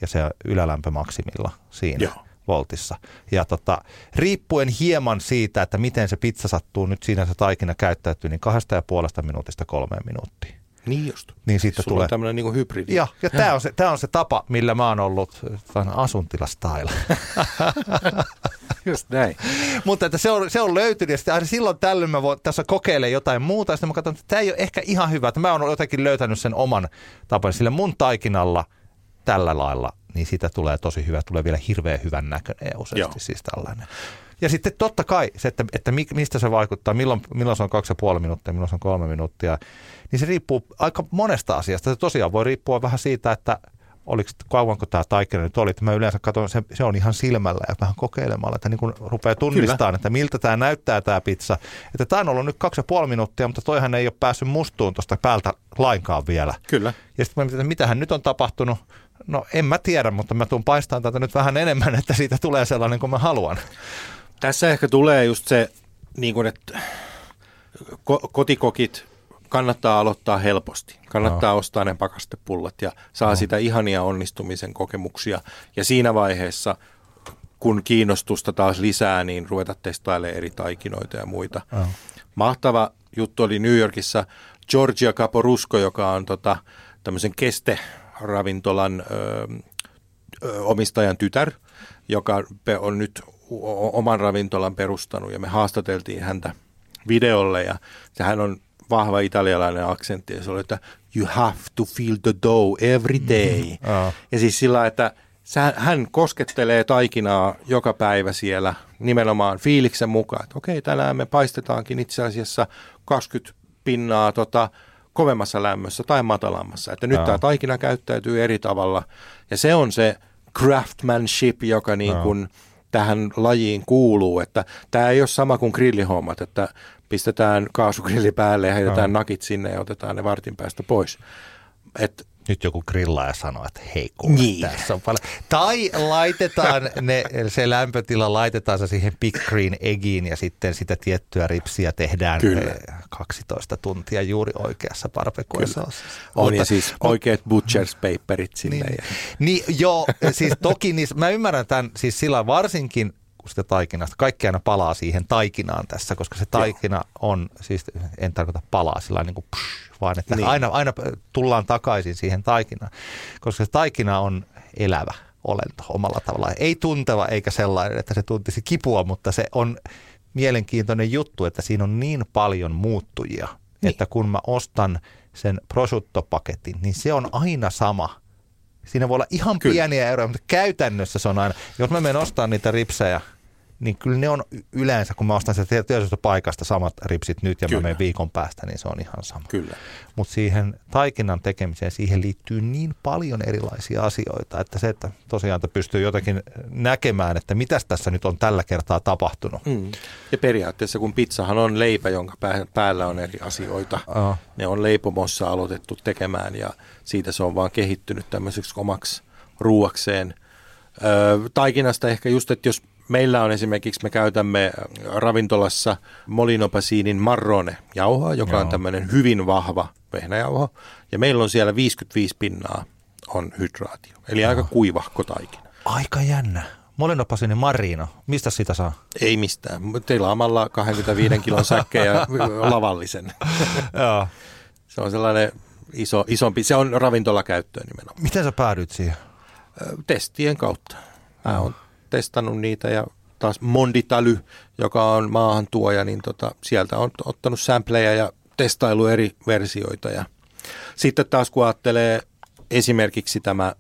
ja se ylälämpö maksimilla siinä. Joo. voltissa. Ja tota, riippuen hieman siitä, että miten se pizza sattuu nyt siinä se taikina käyttäytyy, niin kahdesta ja puolesta minuutista kolmeen minuuttiin. Niin just. Niin siitä siis tulee. On tämmöinen niin kuin hybridi. Ja, ja tämä on, on se tapa, millä mä oon ollut asuntila-style. Just näin. Mutta että se, on, se on löytynyt ja sitten, silloin tällöin mä voin tässä kokeilen jotain muuta ja sitten mä katson, että tämä ei ole ehkä ihan hyvä. Että mä oon jotenkin löytänyt sen oman tapan. Sillä mun taikinalla tällä lailla, niin siitä tulee tosi hyvä. Tulee vielä hirveän hyvän näköinen useasti. Joo. Siis tällainen. Ja sitten totta kai se, että, että mistä se vaikuttaa, milloin, milloin se on kaksi ja puoli minuuttia, milloin se on kolme minuuttia, niin se riippuu aika monesta asiasta. Se tosiaan voi riippua vähän siitä, että oliko kauanko tämä taikina nyt oli. Että mä yleensä katson, se, se on ihan silmällä ja vähän kokeilemalla, että niin kun rupeaa tunnistamaan, että miltä tämä näyttää tämä pizza. Että tämä on ollut nyt kaksi ja puoli minuuttia, mutta toihan ei ole päässyt mustuun tuosta päältä lainkaan vielä. Kyllä. Ja sitten mä mietin, että mitähän nyt on tapahtunut. No en mä tiedä, mutta mä tuun paistamaan tätä nyt vähän enemmän, että siitä tulee sellainen kuin mä haluan. Tässä ehkä tulee just se, niin kuin, että ko- kotikokit kannattaa aloittaa helposti. Kannattaa no. ostaa ne pakastepullat ja saa no. sitä ihania onnistumisen kokemuksia. Ja siinä vaiheessa, kun kiinnostusta taas lisää, niin ruveta testailemaan eri taikinoita ja muita. No. Mahtava juttu oli New Yorkissa Georgia Caporusco, joka on tota, tämmöisen kesteravintolan ö, ö, omistajan tytär, joka on nyt oman ravintolan perustanut ja me haastateltiin häntä videolle ja hän on vahva italialainen aksentti ja se oli, että you have to feel the dough every day. Mm-hmm. Oh. Ja siis sillä, että hän koskettelee taikinaa joka päivä siellä nimenomaan fiiliksen mukaan, että okei, tänään me paistetaankin itse asiassa kaksikymmentä pinnaa tota, kovemmassa lämmössä tai matalammassa, että nyt oh. tämä taikina käyttäytyy eri tavalla ja se on se craftsmanship, joka niin kuin oh. tähän lajiin kuuluu, että tämä ei ole sama kuin grillihommat, että pistetään kaasugrilli päälle ja heitetään no. nakit sinne ja otetaan ne vartin päästä pois. Et nyt joku grillaaja sanoo, että hei kuule, niin. tässä on paljon. Tai laitetaan ne, se lämpötila, laitetaan se siihen big green eggiin ja sitten sitä tiettyä ripsiä tehdään Kyllä. kaksitoista tuntia juuri oikeassa barbecuessa. On ja siis oikeat butcher's paperit sinne. Niin, ja. niin joo, siis toki niin, mä ymmärrän tämän siis sillä varsinkin, sitä taikinasta. Kaikki aina palaa siihen taikinaan tässä, koska se taikina Joo. on, siis en tarkoita palaa sillä niin kuin psh, vaan että niin. aina, aina tullaan takaisin siihen taikinaan, koska se taikina on elävä olento omalla tavallaan. Ei tunteva eikä sellainen, että se tuntisi kipua, mutta se on mielenkiintoinen juttu, että siinä on niin paljon muuttujia, niin. että kun mä ostan sen prosciutto-paketin, niin se on aina sama. Siinä voi olla ihan kyllä. pieniä eroja, mutta käytännössä se on aina, jos mä menen ostamaan niitä ripsejä, niin kyllä ne on yleensä, kun mä ostan sieltä tietystä paikasta samat ripsit nyt ja kyllä. mä menen viikon päästä, niin se on ihan sama. Kyllä. Mutta siihen taikinan tekemiseen, siihen liittyy niin paljon erilaisia asioita, että se, että tosiaan että pystyy jotenkin näkemään, että mitäs tässä nyt on tällä kertaa tapahtunut. Mm. Ja periaatteessa, kun pizzahan on leipä, jonka päällä on eri asioita, oh. ne on leipomossa aloitettu tekemään ja siitä se on vaan kehittynyt tämmöiseksi omaksi ruuakseen. Öö, taikinasta ehkä just, että jos meillä on esimerkiksi, me käytämme ravintolassa Molino Pasinin Marrone jauhoa, joka Joo. on tämmöinen hyvin vahva vehnäjauho. Ja meillä on siellä viisikymmentäviisi pinnaa on hydraatio, eli Joo. aika kuivahko taikina. Aika jännä. Molino Pasini Marrino, mistä sitä saa? Ei mistään. Tilaamalla kaksikymmentäviisi kilon säkkejä lavallisen. Joo. Se on sellainen iso, isompi, se on ravintolakäyttöön nimenomaan. Miten sä päädyit siihen? Testien kautta. Mä oon testannut niitä ja taas Monditaly, joka on maahantuoja, niin tota, sieltä on ottanut sampleja ja testailu eri versioita. Ja sitten taas kun ajattelee esimerkiksi tämä,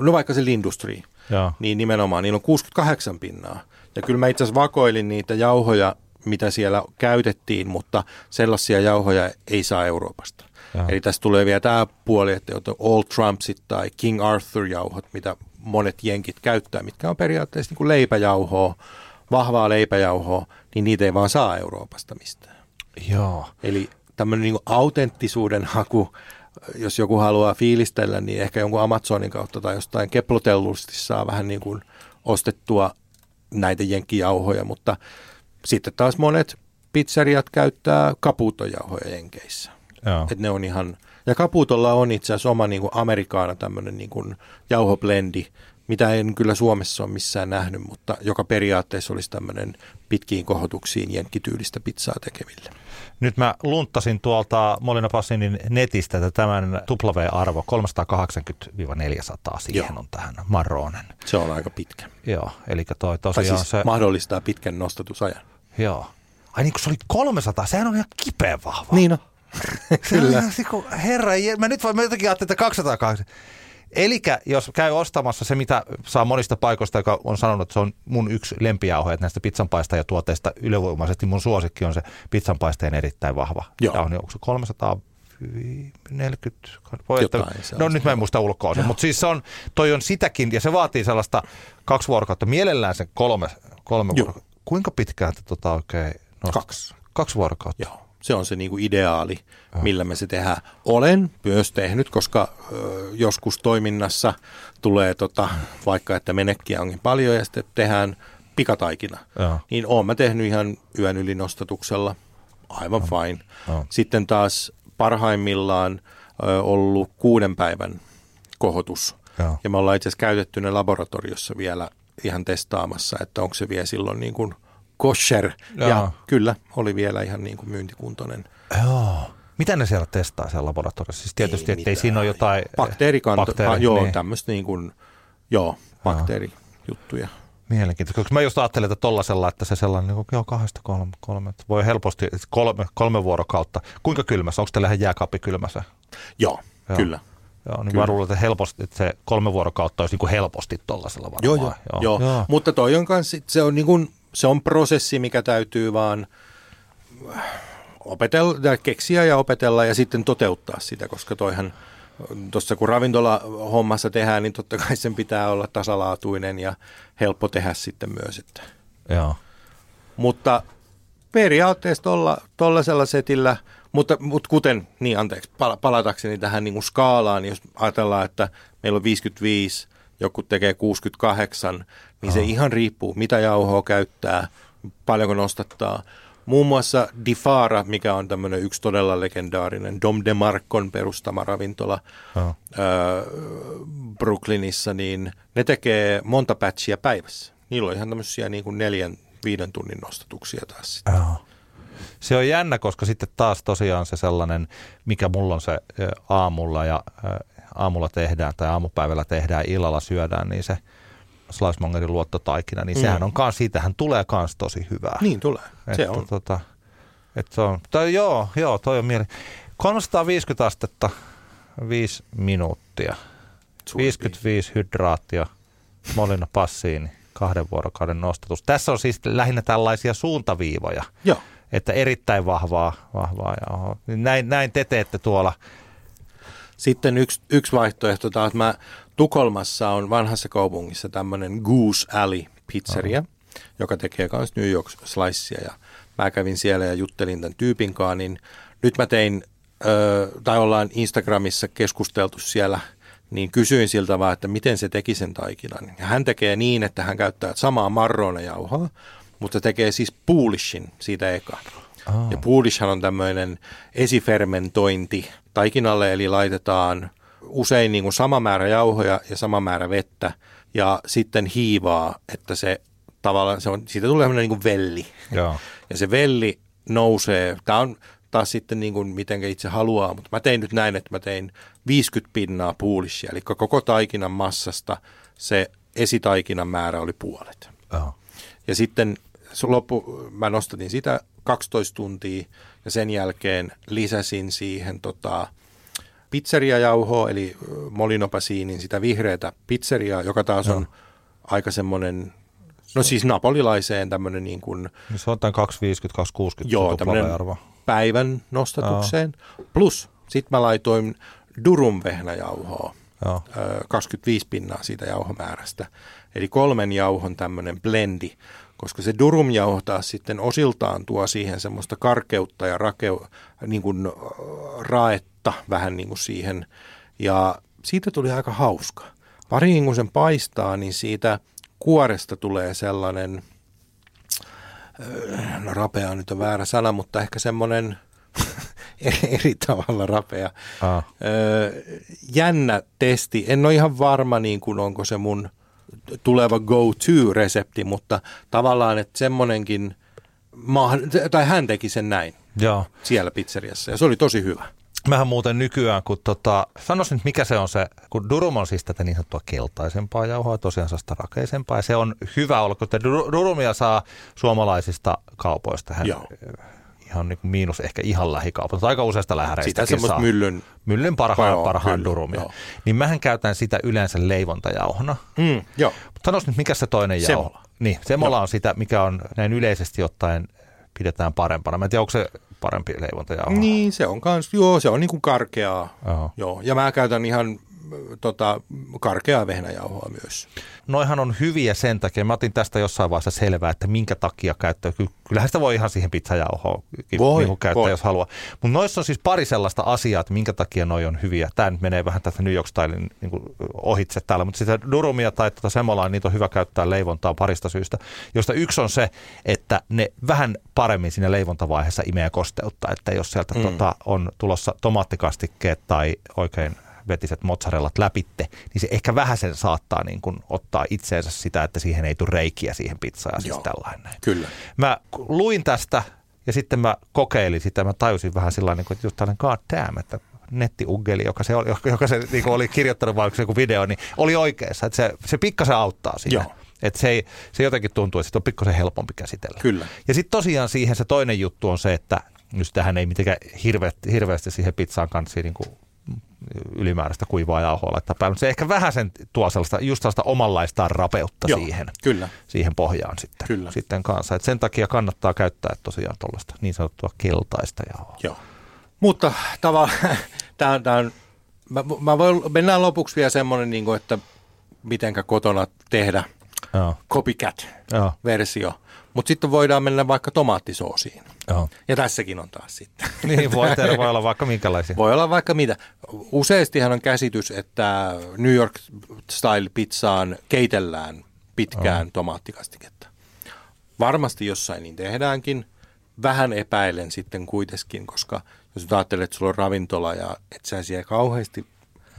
no vaikka se L'Industrie, Jaa. niin nimenomaan niillä on kuusikymmentäkahdeksan pinnaa. Ja kyllä mä itse asiassa vakoilin niitä jauhoja, mitä siellä käytettiin, mutta sellaisia jauhoja ei saa Euroopasta. Jaa. Eli tässä tulee vielä tämä puoli, että All Trumpsit tai King Arthur-jauhot, mitä monet jenkit käyttää, mitkä on periaatteessa niin kuin leipäjauhoa, vahvaa leipäjauhoa, niin niitä ei vaan saa Euroopasta mistään. Joo. Eli tämmöinen niin kuin autenttisuuden haku, jos joku haluaa fiilistellä, niin ehkä jonkun Amazonin kautta tai jostain keplotellusti saa vähän niin kuin ostettua näitä jenkkijauhoja, mutta sitten taas monet pizzeriat käyttää kapuutojauhoja jenkeissä. Joo. Et ne on ihan... Ja Caputolla on itse asiassa oma niin kuin amerikaana tämmöinen niin kuin jauhoblendi, mitä en kyllä Suomessa ole missään nähnyt, mutta joka periaatteessa olisi tämmöinen pitkiin kohotuksiin jenkkityylistä pizzaa tekeville. Nyt mä lunttasin tuolta Molino Pasinin netistä tämän W-arvo kolmesataakahdeksankymmentä neljäsataa, siihen Joo. on tähän Marronen. Se on aika pitkä. Joo, eli toi tosiaan tai siis se mahdollistaa pitkän nostatusajan. Joo. Ai niin kuin se oli kolmesataa, sehän on ihan kipeä vahva. Niin on. Kyllä. Herra, mä nyt vaan mä jotenkin ajattelin, että kaksisataakahdeksan. Elikkä jos käy ostamassa se, mitä saa monista paikoista, joka on sanonut, että se on mun yksi lempijauho, että näistä pizzanpaistajatuotteista ylivoimaisesti mun suosikki on se pizzanpaistajan erittäin vahva. Joo. Tämä on jo kolmesataaneljäkymmentä. Voi, että, no nyt mä en muista ulkoa sen, mutta siis se on, toi on sitäkin, ja se vaatii sellaista kaksi vuorokautta, mielellään sen kolme, kolme vuorokautta. Kuinka pitkään te tota oikein nostat? Kaksi. Kaksi vuorokautta. Joo. Se on se niin kuin ideaali, millä me se tehdään. Olen myös tehnyt, koska ö, joskus toiminnassa tulee tota, vaikka, että menekkiä onkin paljon ja sitten tehdään pikataikina. Ja. Niin olen mä tehnyt ihan yön yli nostatuksella. Aivan ja. Fine. Ja. Sitten taas parhaimmillaan ö, ollut kuuden päivän kohotus. Ja, ja me ollaan itse asiassa käytetty ne laboratoriossa vielä ihan testaamassa, että onko se vielä silloin niin kuin kosher. Joo. Ja kyllä, oli vielä ihan niin kuin myyntikuntoinen. Joo. Mitä ne siellä testaa siellä laboratoriossa? Siis tietysti, ettei siinä ole jotain bakteerikantoja. Ah, joo, niin. Tämmöistä niin kuin, joo, bakteerijuttuja. Mielenkiintoista. Koska mä just ajattelen, että tollasella, että se sellainen, joo, kahdesta kolme, kolme. Voi helposti kolme, kolme vuorokautta. Kuinka kylmässä? Onko teillä ihan jääkaappi kylmässä? Joo, joo, kyllä. Joo, niin kyllä. Mä luulen, että, helposti, että se kolme vuorokautta olisi niin kuin helposti tollasella varmaan. Joo, joo, joo. joo. joo. Mutta toi on kanssa, se on niin kuin, se on prosessi, mikä täytyy vaan opetella, keksiä ja opetella ja sitten toteuttaa sitä, koska toihan tuossa kun ravintolahommassa tehdään, niin totta kai sen pitää olla tasalaatuinen ja helppo tehdä sitten myös. Että. Joo. Mutta periaatteessa tuollaisella setillä, mutta, mutta kuten, niin anteeksi, palatakseni tähän niin kuin skaalaan, jos ajatellaan, että meillä on viisikymmentäviisi, joku tekee kuusikymmentäkahdeksan, niin se ihan riippuu, mitä jauhoa käyttää, paljonko nostattaa. Muun muassa Di Fara, mikä on tämmöinen yksi todella legendaarinen Dom de Marcon perustama ravintola ää, Brooklynissa, niin ne tekee monta batchia päivässä. Niillä on ihan tämmöisiä niin kuin neljän, viiden tunnin nostatuksia taas sitten. Aha. Se on jännä, koska sitten taas tosiaan se sellainen, mikä mulla on se aamulla ja aamulla tehdään tai aamupäivällä tehdään, illalla syödään, niin se Slicemongerin luottotaikina, niin mm. sehän on kans, siitähän tulee kans tosi hyvää. Niin tulee, että se on. Tota, että se on, tai joo, joo, toi on mieli. kolmesataaviisikymmentä astetta, viisi minuuttia, Suuri. viisikymmentäviisi hydraattia, Molino Pasini, kahden vuorokauden nostatus. Tässä on siis lähinnä tällaisia suuntaviivoja, joo. Että erittäin vahvaa, vahvaa jauhoa. Näin, näin te teette tuolla. Sitten yksi, yksi vaihtoehto taas, mä Tukholmassa on vanhassa kaupungissa tämmöinen Goose Alley pizzeria, Aha. joka tekee myös New York Slicea. Ja mä kävin siellä ja juttelin tämän tyypin kanssa, niin nyt mä tein, ö, tai ollaan Instagramissa keskusteltu siellä, niin kysyin siltä vaan, että miten se teki sen taikinan. Ja hän tekee niin, että hän käyttää samaa marronejauhaa, mutta tekee siis poolishin siitä ekaan. Oh. Ja poolishhan on tämmöinen esifermentointi taikinalle, eli laitetaan usein niin kuin sama määrä jauhoja ja sama määrä vettä ja sitten hiivaa, että se tavallaan, se on, siitä tulee tämmöinen niin kuin velli. Joo. Ja se velli nousee, tämä on taas sitten niin kuin mitenkä itse haluaa, mutta mä tein nyt näin, että mä tein viisikymmentä pinnaa poolishia, eli koko taikinan massasta se esitaikinan määrä oli puolet. Oh. Ja sitten loppu, mä nostatin sitä kaksitoista tuntia ja sen jälkeen lisäsin siihen tota, pizzeriajauhoa, eli Molino Pasinin sitä vihreätä pizzeriaa, joka taas on Joo. aika semmoinen, no siis napolilaiseen tämmöinen niin kuin... Se on tämän kaksisataaviisikymmentä kaksisataakuusikymmentä. Joo, tämmöinen päivän nostatukseen. Joo. Plus sitten mä laitoin durumvehnäjauhoa, Joo. kaksikymmentäviisi pinnaa siitä jauhomäärästä. Eli kolmen jauhon tämmöinen blendi, koska se durumjauho taas sitten osiltaan tuo siihen semmoista karkeutta ja rakeu, niin kuin raetta. Vähän niin kuin siihen. Ja siitä tuli aika hauska. Pariin kun sen paistaa, niin siitä kuoresta tulee sellainen, no rapea nyt on väärä sana, mutta ehkä semmoinen eri tavalla rapea. Ah. Jännä testi. En ole ihan varma, niin kuin onko se mun tuleva go-to-resepti, mutta tavallaan, että semmoinenkin, tai hän teki sen näin. Joo. Siellä pizzeriassa ja se oli tosi hyvä. Mähän muuten nykyään, kun tota, sanois nyt mikä se on se, kun durum on siis tätä niin sanottua keltaisempaa jauhoa, tosiaan saa sitä rakeisempaa ja se on hyvä olla, kun durumia saa suomalaisista kaupoista. Hän, joo. Ihan niin kuin miinus ehkä ihan lähikaupasta, aika useasta lähäreistäkin saa. Myllyn, myllyn parhaan, joo, parhaan kyllä, durumia. Joo. Niin mähän käytän sitä yleensä leivontajauhona. Mm, joo. Sanois nyt, mikä se toinen jauho? Semola. Niin, semola joo. On sitä, mikä on näin yleisesti ottaen pidetään parempana. Mä en tiedä, onko se parempi leivontajauho? Niin, se on kans, joo, se on niinku karkeaa. Oho. Joo, ja mä käytän ihan tota, karkeaa vehnäjauhoa myös. Noihan on hyviä sen takia. Mä otin tästä jossain vaiheessa selvää, että minkä takia käyttää. Kyllähän sitä voi ihan siihen pizzajauhoon voi, niin käyttää, voi. Jos haluaa. Mutta noissa on siis pari sellaista asiaa, että minkä takia noi on hyviä. Tämä nyt menee vähän tästä New York Stylein niin ohitse täällä, mutta sitä durumia tai tuota semolaa, niitä on hyvä käyttää leivontaa parista syystä, josta yksi on se, että ne vähän paremmin siinä leivontavaiheessa imee kosteutta. Että jos sieltä mm. tota, on tulossa tomaattikastikkeet tai oikein vetiset mozzarellat läpitte, niin se ehkä vähäsen saattaa niin kuin ottaa itseensä sitä, että siihen ei tule reikiä siihen pizzaan. Siis tällainen. Kyllä. Mä luin tästä ja sitten mä kokeilin sitä. Mä tajusin vähän sillä tavalla, että just tällainen god damn, että nettiuggeli, joka se oli, joka se niin kuin oli kirjoittanut vain joku video, niin oli oikeassa. Että se, se pikkasen auttaa siinä. Joo. Että se, se jotenkin tuntuu, että se on pikkasen helpompi käsitellä. Kyllä. Ja sitten tosiaan siihen se toinen juttu on se, että just tähän ei mitenkään hirveästi, hirveästi siihen pizzaan kanssa niin kuin ylimääräistä kuivaa jauhoa laittaa päälle. Se ehkä vähän sen tuo sellaista, just sellaista omanlaistaan rapeutta. Joo, siihen, kyllä. Siihen pohjaan sitten, kyllä. Sitten kanssa. Et sen takia kannattaa käyttää tosiaan tuollaista niin sanottua keltaista jauhoa. Joo. Mutta tavallaan, tämä on, mä, mä voin, mennään lopuksi vielä semmoinen, niin kuin, että mitenkä kotona tehdä oh. copycat-versio. Oh. Mutta sitten voidaan mennä vaikka tomaattisoosiin. Oho. Ja tässäkin on taas sitten. Niin, voi, tehdä, voi olla vaikka minkälaisia. Voi olla vaikka mitä. Useistihan on käsitys, että New York-style-pizzaan keitellään pitkään Oho. Tomaattikastiketta. Varmasti jossain niin tehdäänkin. Vähän epäilen sitten kuitenkin, koska jos ajattelet, että sulla on ravintola ja et sä siellä kauheasti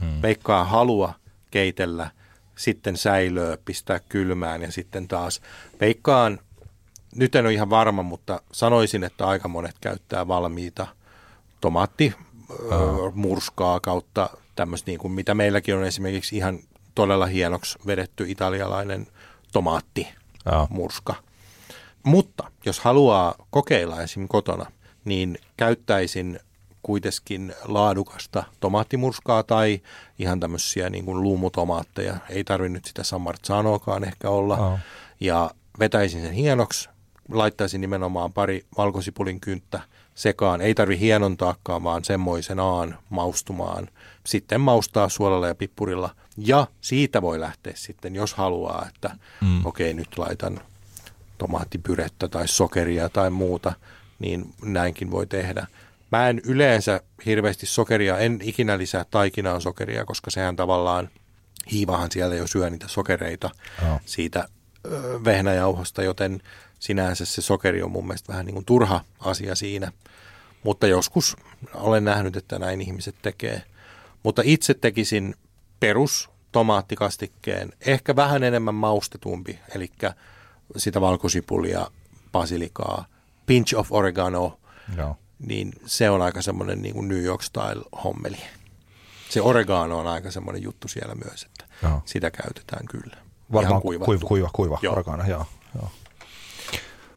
hmm. veikkaa halua keitellä, sitten säilöä, pistää kylmään ja sitten taas veikkaan. Nyt en ole ihan varma, mutta sanoisin, että aika monet käyttää valmiita tomaattimurskaa kautta tämmöistä, niin kuin mitä meilläkin on esimerkiksi ihan todella hienoksi vedetty italialainen tomaattimurska. Mutta jos haluaa kokeilla esim. Kotona, niin käyttäisin kuitenkin laadukasta tomaattimurskaa tai ihan tämmöisiä niin kuin luumutomaatteja. Ei tarvitse nyt sitä San Marzanoakaan ehkä olla. Aa. Ja vetäisin sen hienoksi. Laittaisin nimenomaan pari valkosipulin kynttä sekaan. Ei tarvi hienontaakaan, vaan semmoisenaan maustumaan. Sitten maustaa suolalla ja pippurilla. Ja siitä voi lähteä sitten, jos haluaa, että mm. okei, okay, nyt laitan tomaattipyrettä tai sokeria tai muuta. Niin näinkin voi tehdä. Mä en yleensä hirveästi sokeria, en ikinä lisää taikinaan sokeria, koska sehän tavallaan hiivahan siellä jo syö niitä sokereita oh. siitä vehnäjauhosta, joten sinänsä se sokeri on mun mielestä vähän niin kuin turha asia siinä, mutta joskus olen nähnyt, että näin ihmiset tekee. Mutta itse tekisin perus tomaattikastikkeen, ehkä vähän enemmän maustetumpi, eli sitä valkosipulia, basilikaa, pinch of oregano, no. Niin se on aika semmoinen niin kuin New York style hommeli. Se oregano on aika semmoinen juttu siellä myös, että no. sitä käytetään kyllä. Varmaan kuiva, kuiva, kuiva joo. oregano, joo, joo.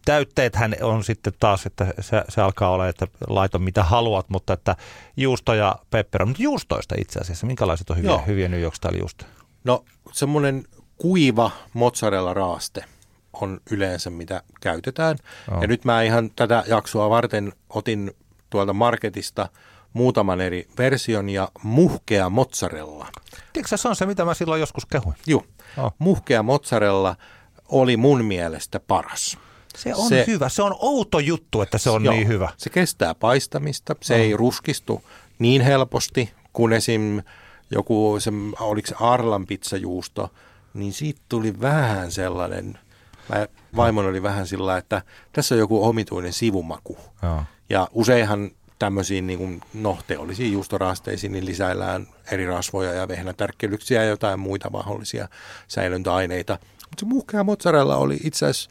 Täytteethän on sitten taas, että se, se alkaa olla, että laita mitä haluat, mutta että juusto ja peppero. Mutta juustoista itse asiassa, minkälaiset on hyviä, hyviä New York style juustoja? No semmoinen kuiva mozzarella raaste on yleensä mitä käytetään. Oh. Ja nyt mä ihan tätä jaksoa varten otin tuolta marketista muutaman eri version ja muhkea mozzarella. Tiedätkö se on se, mitä mä silloin joskus kehuin? Joo. Oh. Muhkea mozzarella oli mun mielestä paras. Se on se, hyvä. Se on outo juttu, että se on joo, niin hyvä. Se kestää paistamista. Se mm. ei ruskistu niin helposti kuin esim. joku, se, oliko se Arlan pizzajuusto, niin siitä tuli vähän sellainen, mä, vaimon oli vähän sillä, että tässä on joku omituinen sivumaku. Mm. Ja useinhan tämmöisiin niin kuin, no, teollisiin juustorahasteisiin niin lisäillään eri rasvoja ja vehnätärkkelyksiä ja jotain muita mahdollisia säilöntäaineita. Mutta se muhkea mozzarella oli itse asiassa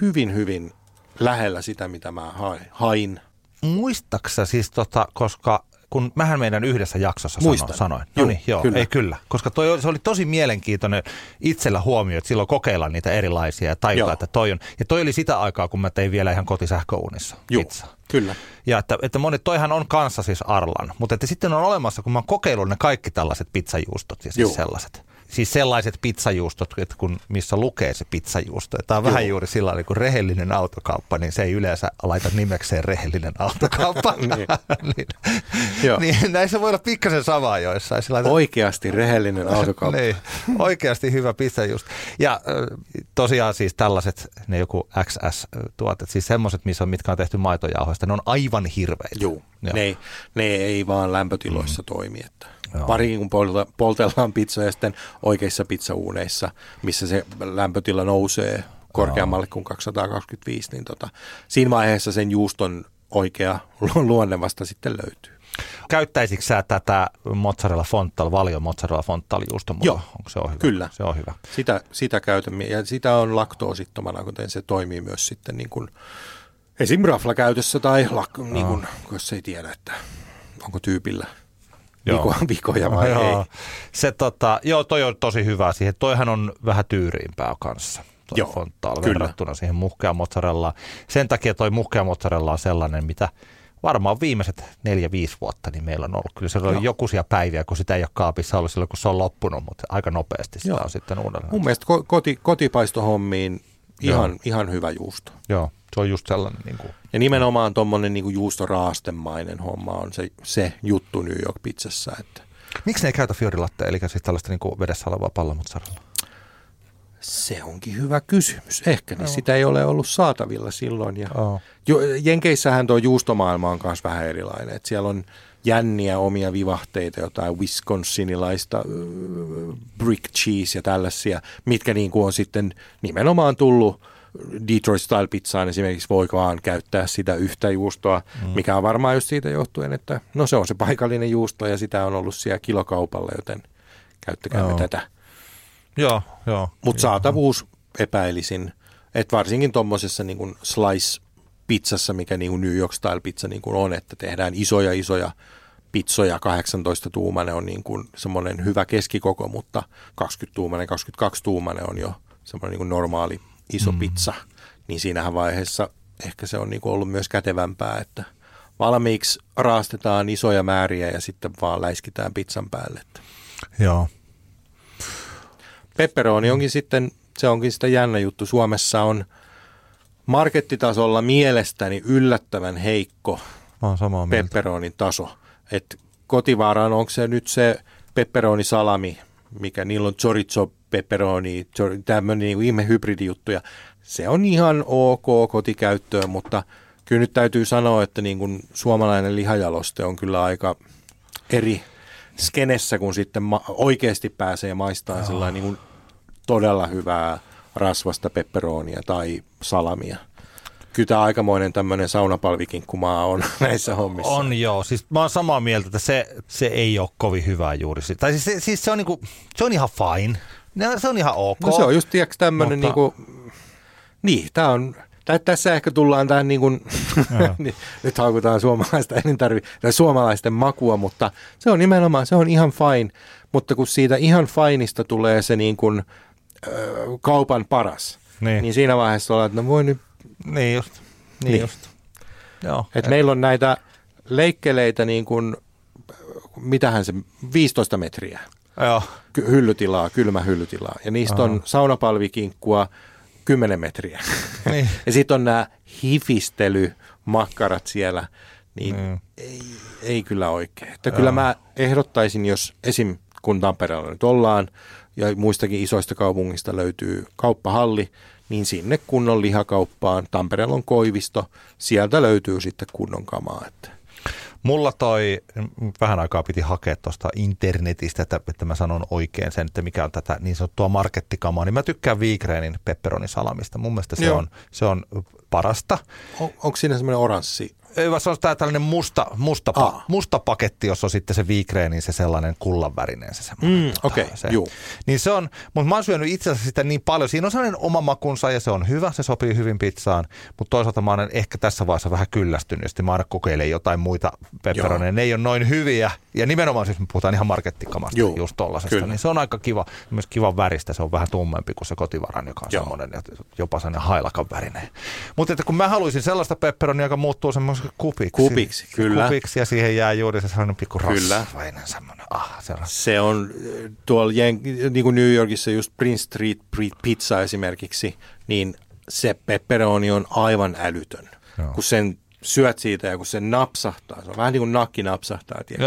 hyvin, hyvin lähellä sitä, mitä mä hain. Muistaksä siis, tota, koska kun mähän meidän yhdessä jaksossa Muistan. sanoin, no niin, joo, kyllä. ei kyllä, koska toi, se oli tosi mielenkiintoinen itsellä huomio, että silloin kokeillaan niitä erilaisia ja tajutaan, että toi on. Ja toi oli sitä aikaa, kun mä tein vielä ihan kotisähköuunissa pizzaa. Kyllä. Ja että, että monet, toihan on kanssa siis Arlan, mutta että sitten on olemassa, kun mä oon kokeillut ne kaikki tällaiset pizzajuustot ja siis sellaiset. Siis sellaiset pizzajuustot, että kun, missä lukee se pizzajuusto. Tämä on Joo. vähän juuri sillä tavalla, kun rehellinen autokauppa, niin se ei yleensä laita nimekseen rehellinen autokauppa. niin. niin, niin, näissä voi olla pikkasen samaa joissain. Laita... Oikeasti rehellinen autokauppa. niin, oikeasti hyvä pizzajuusto. Ja tosiaan siis tällaiset, ne joku X S-tuotet, siis semmoiset, mitkä on tehty maitojauhoista, ne on aivan hirveitä. Joo, Joo. Ne, ne ei vaan lämpötiloissa mm. toimi, että... Pariin kun polta, poltellaan pizzoja sitten oikeissa pizzauuneissa, missä se lämpötila nousee korkeammalle kuin kaksisataakaksikymmentäviisi, niin tota, siinä vaiheessa sen juuston oikea luonne vasta sitten löytyy. Käyttäisikö sä tätä mozzarella fontal, valio mozzarella fontal juuston? Joo, onko se on hyvä? Kyllä. Se on hyvä. Sitä, sitä käytämme ja sitä on laktoosittomana, kuten se toimii myös sitten niin kuin esim. Raflakäytössä tai lak, niin kuin, jos ei tiedä, että onko tyypillä. Vikohan vikoja vai no, ei? Joo. Se, tota, joo, toi on tosi hyvä siihen. Toihan on vähän tyyriimpää kanssa. Joo, fontaal, kyllä. Verrattuna siihen muhkea mozzarellaan. Sen takia toi muhkea mozzarella on sellainen, mitä varmaan viimeiset neljä, viisi vuotta niin meillä on ollut. Kyllä se oli jokuisia päiviä, kun sitä ei ole kaapissa ollut silloin, kun se on loppunut, mutta aika nopeasti sitä joo. on sitten uudelleen. Mun mielestä koti, kotipaistohommiin ihan, ihan hyvä juusto. Joo, se on just sellainen. Niin kuin. Ja nimenomaan tuommoinen niin kuin juustoraastemainen homma on se, se juttu New York Pizzassa. Että. Miksi ne ei käytä Fior di Latte, eli siis tällaista niin kuin vedessä olevaa pallamutsarolla? Se onkin hyvä kysymys. Ehkä niin no. sitä ei ole ollut saatavilla silloin. Ja oh. jo, Jenkeissähän tuo juustomaailma on myös vähän erilainen. Että siellä on jänniä omia vivahteita, jotain wisconsinilaista brick cheese ja tällaisia, mitkä niin kuin on sitten nimenomaan tullut Detroit Style pizzaan esimerkiksi voi vaan käyttää sitä yhtä juustoa, mm. mikä on varmaan just siitä johtuen, että no se on se paikallinen juusto ja sitä on ollut siellä kilokaupalla, joten käyttäkäämme joo. tätä. Joo, joo. Mutta saatavuus epäilisin, että varsinkin tuommoisessa niin kuin slice-pizzassa, mikä niin kuin New York Style pizza niin kuin on, että tehdään isoja isoja pizzoja, kahdeksantoista tuumainen on niin kuin semmoinen hyvä keskikoko, mutta kaksikymmentä tuumainen, kaksikymmentäkaksi tuumainen on jo semmoinen niin kuin normaali iso mm. pizza, niin siinähän vaiheessa ehkä se on niin kuin ollut myös kätevämpää, että valmiiksi raastetaan isoja määriä ja sitten vaan läiskitään pizzan päälle. Joo. Pepperoni onkin sitten, se onkin sitä jännä juttu. Suomessa on markettitasolla mielestäni yllättävän heikko pepperonin taso. Et kotivaaraan onko se nyt se pepperonisalami, mikä niillä on chorizo pepperoni, tämmöinen niin kuin ihme hybridijuttuja. Se on ihan ok kotikäyttöön, mutta kyllä nyt täytyy sanoa, että niin kuin suomalainen lihajaloste on kyllä aika eri skenessä, kun sitten ma- oikeasti pääsee maistamaan oh. sellainen niin kuin todella hyvää rasvasta pepperonia tai salamia. Kyllä tämä aikamoinen tämmöinen saunapalvikinkkumaa on näissä hommissa. On joo, siis mä oon samaa mieltä, että se, se ei ole kovin hyvää juuri. Tai siis se, siis se, on, niin kuin, se on ihan fine. No, se on ihan ok. No se on just tiiäks tämmöinen, mutta... niinku, niin tää on, tä, tässä ehkä tullaan tähän niin kuin, nyt haukutaan suomalaista elintarvi- tai suomalaisten makua, mutta se on nimenomaan, se on ihan fine, mutta kun siitä ihan fineista tulee se niin kuin, ö, kaupan paras, niin. niin siinä vaiheessa ollaan, että no voi nyt. Niin just, niin, niin. just. Joo. Et meillä on näitä leikkeleitä niin kuin, mitähän se, viisitoista metriä. Joo. Hyllytilaa, kylmä hyllytilaa. Ja niistä Aha. on saunapalvikinkkua kymmenen metriä. Niin. Ja sitten on nämä hifistelymakkarat siellä, niin mm. ei, ei kyllä oikein. Että kyllä mä ehdottaisin, jos esim. Kun Tampereella nyt ollaan ja muistakin isoista kaupungista löytyy kauppahalli, niin sinne kunnon lihakauppaan. Tampereella on Koivisto, sieltä löytyy sitten kunnon kamaa, että... Mulla toi, vähän aikaa piti hakea tuosta internetistä, että, että mä sanon oikein sen, että mikä on tätä niin sanottua markettikamaa, niin mä tykkään Wigrenin pepperonisalamista. Mun mielestä se on, se on parasta. On, onko siinä semmoinen oranssi Ei vaan se on tällainen musta, musta, pa, musta paketti, jossa on sitten se viikreä, niin se sellainen kullanvärinen se semmoinen. Mm, Okei, okay, se, juu. Niin se on, mutta mä oon syönyt itse asiassa sitä niin paljon. Siinä on sellainen oma makunsa ja se on hyvä, se sopii hyvin pizzaan. Mutta toisaalta mä oon ehkä tässä vaiheessa vähän kyllästynyt ja sitten mä aina kokeilen jotain muita pepperoneja. Ne ei ole noin hyviä. Ja nimenomaan siis me puhutaan ihan markettikamasta, juu, just tollasesta. Niin se on aika kiva. Myös kivan väristä. Se on vähän tummempi kuin se kotivaran, joka on joo, semmoinen jopa sellainen hailakan värinen. Mutta että kun mä haluaisin sellaista pepperonia, joka muuttuu semmoisiksi kupiksi. Kupiksi, kyllä. Kupiksi ja siihen jää juuri se sellainen pikku rasvainen semmoinen. Ah, sellainen. Se on tuolla Jen- niin kuin New Yorkissa just Prince Street Pizza esimerkiksi, niin se pepperoni on aivan älytön. Joo. Kun sen syöt siitä ja kun se napsahtaa, se on vähän niin kuin nakki napsahtaa, tiedä,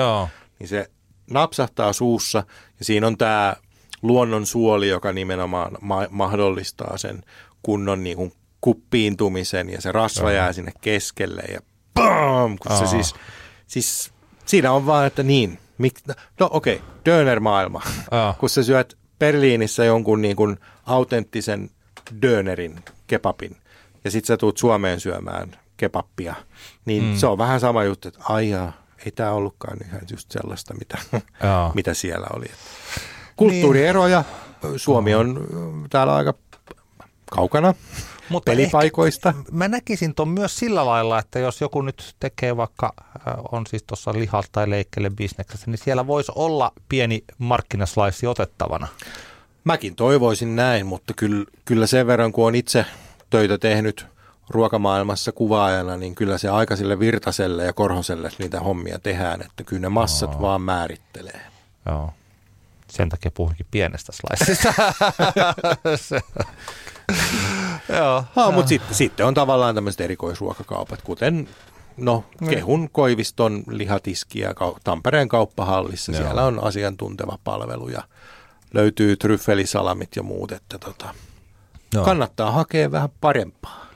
niin se napsahtaa suussa ja siinä on tämä luonnon suoli, joka nimenomaan ma- mahdollistaa sen kunnon niin kuin kuppiintumisen ja se rasva jää sinne keskelle ja bam! Kun se siis, siis siinä on vaan, että niin, mik, no okei, okay, dönermaailma. Kun sä syöt Berliinissä jonkun niin kuin autenttisen dönerin, kebabin ja sit sä tuut Suomeen syömään kebabia, niin mm. se on vähän sama juttu, että aijaa, ei tää ollutkaan ihan just sellaista, mitä, mitä siellä oli. Kulttuurieroja. Suomi on täällä aika kaukana mutta pelipaikoista. Ehkä, mä näkisin ton myös sillä lailla, että jos joku nyt tekee vaikka, on siis tuossa liha- tai leikkele bisneksessä, niin siellä voisi olla pieni markkinaslaissi otettavana. Mäkin toivoisin näin, mutta kyllä, kyllä sen verran, kun on itse töitä tehnyt ruokamaailmassa kuvaajana, niin kyllä se aika sille Virtaselle ja Korhoselle niitä hommia tehdään, että kyllä ne massat Joo. vaan määrittelee. Joo. Sen takia puhuinkin pienestä slaisista. Joo. Ha, mutta sitten sit on tavallaan tämmöiset erikoisruokakaupat, kuten no, Kehun Koiviston lihatiskiä Tampereen kauppahallissa. Joo. Siellä on asiantunteva palvelu ja löytyy tryffelisalamit ja muut, että tota, kannattaa hakea vähän parempaa.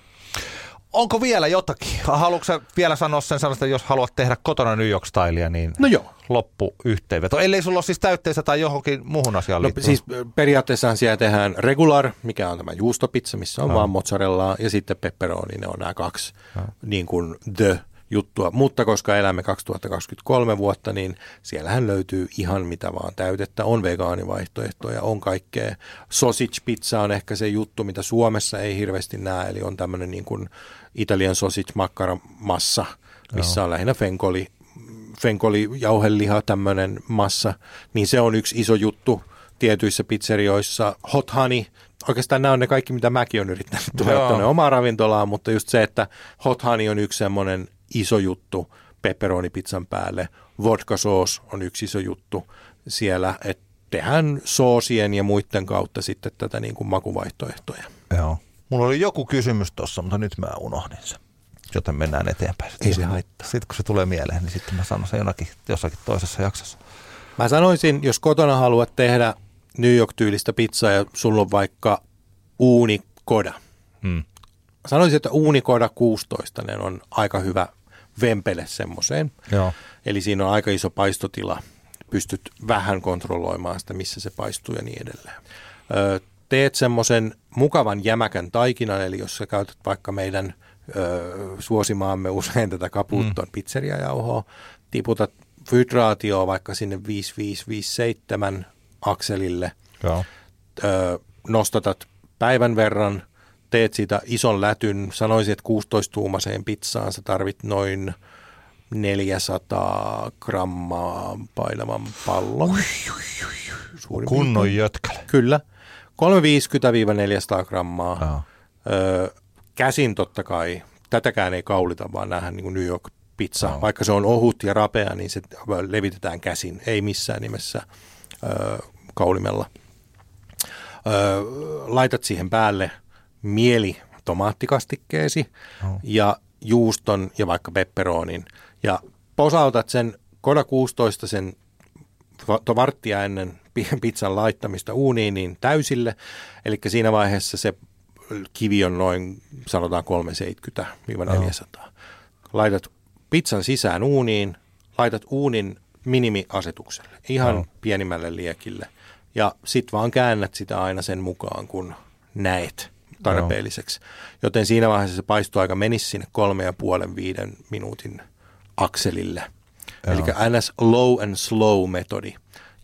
Onko vielä jotakin? Haluatko sä vielä sanoa sen sellaista, jos haluat tehdä kotona New York Stylea, niin no joo. loppuyhteenveto. Ellei sulla ole siis täytteistä tai johonkin muuhun asiaan no, liittyen. Siis periaatteessa siellä tehdään regular, mikä on tämä juustopizza, missä on no. vaan mozzarellaa, ja sitten pepperoni, ne on nämä kaksi no. niin kuin the juttua. Mutta koska elämme kaksituhattakaksikymmentäkolme vuotta, niin siellähän löytyy ihan mitä vaan täytettä. On vegaanivaihtoehtoja, on kaikkea. Sausage pizza on ehkä se juttu, mitä Suomessa ei hirveästi näe, eli on tämmöinen niin kuin Italian sausage makkaramassa, missä Joo. on lähinnä fenkoli, fenkoli jauheliha, tämmöinen massa. Niin se on yksi iso juttu tietyissä pizzerioissa. Hot honey. Oikeastaan nämä on ne kaikki, mitä mäkin olen yrittänyt tuoda tuonne omaan ravintolaan, mutta just se, että hot honey on yksi semmoinen iso juttu pepperoni-pizzan päälle. Vodka-soos on yksi iso juttu siellä, että tehdään soosien ja muiden kautta sitten tätä niin kuin makuvaihtoehtoja. Joo. Mulla oli joku kysymys tuossa, mutta nyt mä unohdin sen. Joten mennään eteenpäin. Sitten Ei se haittaa. Sitten kun se tulee mieleen, niin sitten mä sanon sen jonakin, jossakin toisessa jaksossa. Mä sanoisin, jos kotona haluat tehdä New York-tyylistä pizzaa ja sulla on vaikka uunikoda. Hmm. Sanoisin, että uunikoda kuusitoista on aika hyvä vempele semmoiseen. Joo. Eli siinä on aika iso paistotila. Pystyt vähän kontrolloimaan sitä, missä se paistuu ja niin edelleen. Öö, teet semmoisen mukavan jämäkän taikinan, eli jos sä käytät vaikka meidän öö, suosimaamme usein tätä Caputon mm. pizzeriajauhoa, tiputat hydraatioa vaikka sinne viisi viisi viisi seitsemän akselille, öö, nostatat päivän verran, teet siitä ison lätyn, sanoisin, että kuusitoista-tuumaseen pizzaan sä tarvit noin neljäsataa grammaa painavan pallon. Kunnon jötkälle. Kyllä. kolmesataaviisikymmentä neljäsataa grammaa. Ah. Öö, käsin totta kai. Tätäkään ei kaulita, vaan näähän niin kuin New York pizza. Ah. Vaikka se on ohut ja rapea, niin se levitetään käsin. Ei missään nimessä öö, kaulimella. Öö, laitat siihen päälle mieli tomaattikastikkeesi oh. ja juuston ja vaikka pepperonin. Ja posautat sen Koda kuusitoista sen varttia ennen pizzan laittamista uuniin niin täysille. Eli siinä vaiheessa se kivi on noin sanotaan kolmesataaseitsemänkymmentä neljäsataa. Oh. Laitat pizzan sisään uuniin, laitat uunin minimiasetukselle, ihan oh. pienimmälle liekille. Ja sit vaan käännät sitä aina sen mukaan, kun näet. tarpeelliseksi. Joo. Joten siinä vaiheessa se paistoaika menisi sinne kolme ja puolen viiden minuutin akselille. Joo. Eli ns. Low and slow metodi.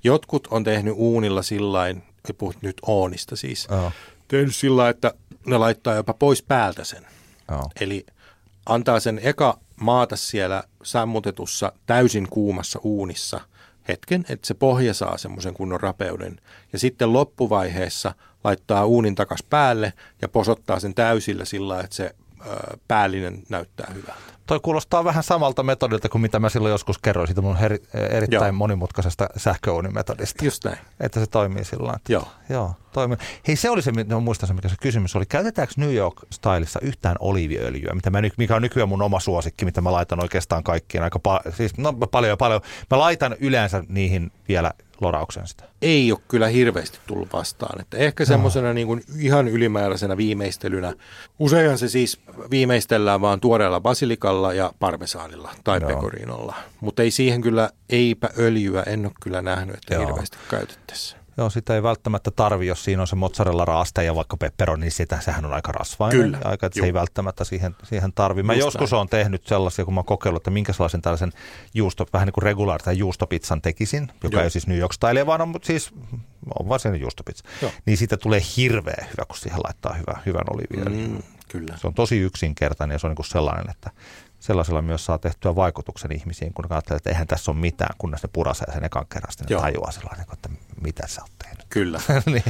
Jotkut on tehnyt uunilla sillain, puhut nyt Oonista siis, Joo. tehnyt sillä, että ne laittaa jopa pois päältä sen. Joo. Eli antaa sen eka maata siellä sammutetussa täysin kuumassa uunissa hetken, että se pohja saa semmoisen kunnon rapeuden. Ja sitten loppuvaiheessa laittaa uunin takas päälle ja posottaa sen täysillä sillä, että se ö, päällinen näyttää hyvältä. Toi kuulostaa vähän samalta metodilta kuin mitä mä silloin joskus kerroin siitä mun heri, erittäin joo. monimutkaisesta sähköuunimetodista. Just näin. Että se toimii sillä että joo. joo toimii. Hei se oli se, no, muistan se mikä se kysymys oli. Käytetäänkö New York-stylissa yhtään oliiviöljyä, mitä mä, mikä on nykyään mun oma suosikki, mitä mä laitan oikeastaan kaikkiin aika pa- siis, no, paljon ja paljon. Mä laitan yleensä niihin vielä lorauksen sitä. Ei ole kyllä hirveästi tullut vastaan. Että ehkä semmoisena no. niin kuin ihan ylimääräisenä viimeistelynä. Useinhan se siis viimeistellään vaan tuoreella basilikalla ja parmesaanilla tai no. pecorinolla. Mutta ei siihen kyllä, eipä öljyä, en ole kyllä nähnyt, että Joo. hirveästi käytettäessä. Joo, sitä ei välttämättä tarvi, jos siinä on se mozzarella raaste ja vaikka pepperoni, niin sitä, sehän on aika rasvainen. Kyllä. Aika, että se ei välttämättä siihen, siihen tarvi. Mä Just joskus näin. Olen tehnyt sellaisia, kun mä oon kokeillut, että minkälaisen tällaisen juusto, vähän niin kuin regulaarisen juustopizzan tekisin, joka Joo. ei siis New York-style, vaan on siis on varsinainen juustopizza. Joo. Niin siitä tulee hirveän hyvä, kun siihen laittaa hyvä, hyvän oliiviöljyn. Mm, kyllä. Se on tosi yksinkertainen ja se on niin kuin sellainen, että sellaisella myös saa tehtyä vaikutuksen ihmisiin, kun ajattelee, että eihän tässä ole mitään, kunnes ne purasee sen ekan kerran, sitten ne tajuaa sellainen, että mitä sä oot tehnyt. Kyllä. niin.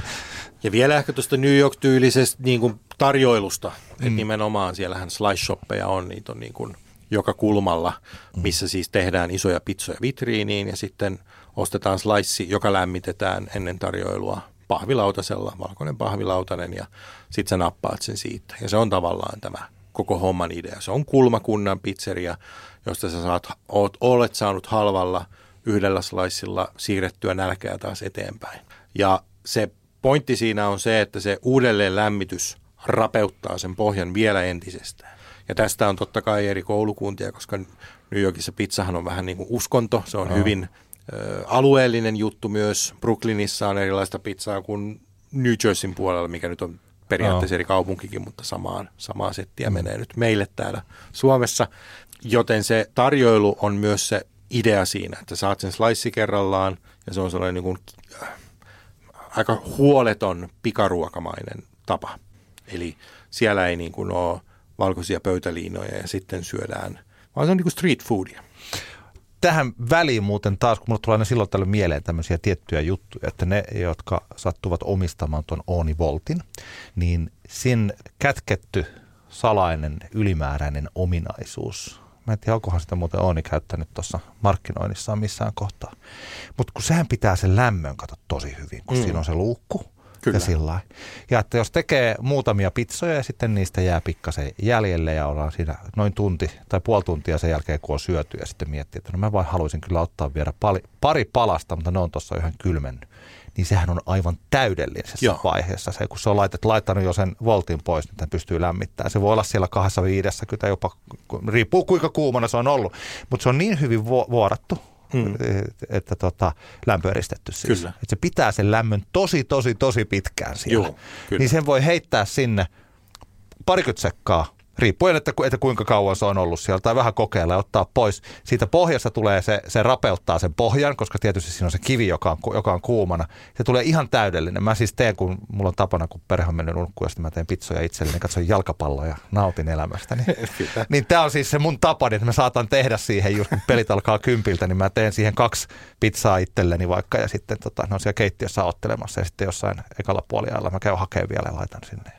Ja vielä ehkä tuosta New York-tyylisestä niin kuin tarjoilusta, mm. että nimenomaan siellähän slice-shoppeja on, niitä on niin kuin joka kulmalla, missä mm. siis tehdään isoja pizzoja vitriiniin ja sitten ostetaan slice, joka lämmitetään ennen tarjoilua pahvilautasella, valkoinen pahvilautanen ja sitten sä nappaat sen siitä ja se on tavallaan tämä koko homman idea. Se on kulmakunnan pizzeria, josta sä saat, oot, olet saanut halvalla yhdellä slicella siirrettyä nälkää taas eteenpäin. Ja se pointti siinä on se, että se uudelleen lämmitys rapeuttaa sen pohjan vielä entisestään. Ja tästä on totta kai eri koulukuntia, koska New Yorkissa pizzahan on vähän niin kuin uskonto. Se on Aha. hyvin ö, alueellinen juttu myös. Brooklynissa on erilaista pizzaa kuin New Jerseyn puolella, mikä nyt on periaatteessa no. eri kaupunkikin, mutta samaan, samaa settiä mm. menee nyt meille täällä Suomessa. Joten se tarjoilu on myös se idea siinä, että saat sen slice kerrallaan ja se on sellainen niin kuin, äh, aika huoleton pikaruokamainen tapa. Eli siellä ei niin kuin ole valkoisia pöytäliinoja ja sitten syödään, vaan se on niin kuin street foodia. Tähän väliin muuten taas, kun mulle tulee aina silloin tällöin mieleen tämmöisiä tiettyjä juttuja, että ne, jotka sattuvat omistamaan tuon Ooni Voltin, niin sen kätketty salainen ylimääräinen ominaisuus. Mä en tiedä, onkohan sitä muuten Ooni käyttänyt tuossa markkinoinnissaan missään kohtaa. Mutta kun sehän pitää sen lämmön kato tosi hyvin, kun mm. siinä on se luukku. Kyllä. Ja sillain. Ja että jos tekee muutamia pizzoja ja sitten niistä jää pikkasen jäljelle ja ollaan siinä noin tunti tai puoli tuntia sen jälkeen, kun on syöty ja sitten miettii, että no mä vain haluaisin kyllä ottaa vielä pari, pari palasta, mutta ne on tuossa yhden kylmennyt. Niin sehän on aivan täydellisessä Joo. vaiheessa. Se, kun se on laitet, laittanut jo sen voltin pois, niin tämän pystyy lämmittämään. Se voi olla siellä kahdessa viidessä, kyllä jopa, riippuu kuinka kuumana se on ollut. Mutta se on niin hyvin vuorattu. Hmm. Että tota, lämpöeristetty siis. Kyllä. Että se pitää sen lämmön tosi, tosi, tosi pitkään siellä. Joo, niin sen voi heittää sinne parikymmentä sekkaa, riippuen, että, että kuinka kauan se on ollut siellä, tai vähän kokeilla ja ottaa pois. Siitä pohjasta tulee se, se rapeuttaa sen pohjan, koska tietysti siinä on se kivi, joka on, joka on kuumana. Se tulee ihan täydellinen. Mä siis teen, kun mulla on tapana, kun perhe on mennyt nukkuun, ja sitten mä teen pizzoja itselleni, niin katson jalkapalloa ja nautin elämästäni. Niin tää on siis se mun tapani, että mä saatan tehdä siihen, just kun pelit alkaa kympiltä, niin mä teen siihen kaksi pizzaa itselleni vaikka, ja sitten tota, ne on siellä keittiössä ottelemassa, ja sitten jossain ekalla puoliajalla mä käyn hakemaan vielä ja laitan sinne.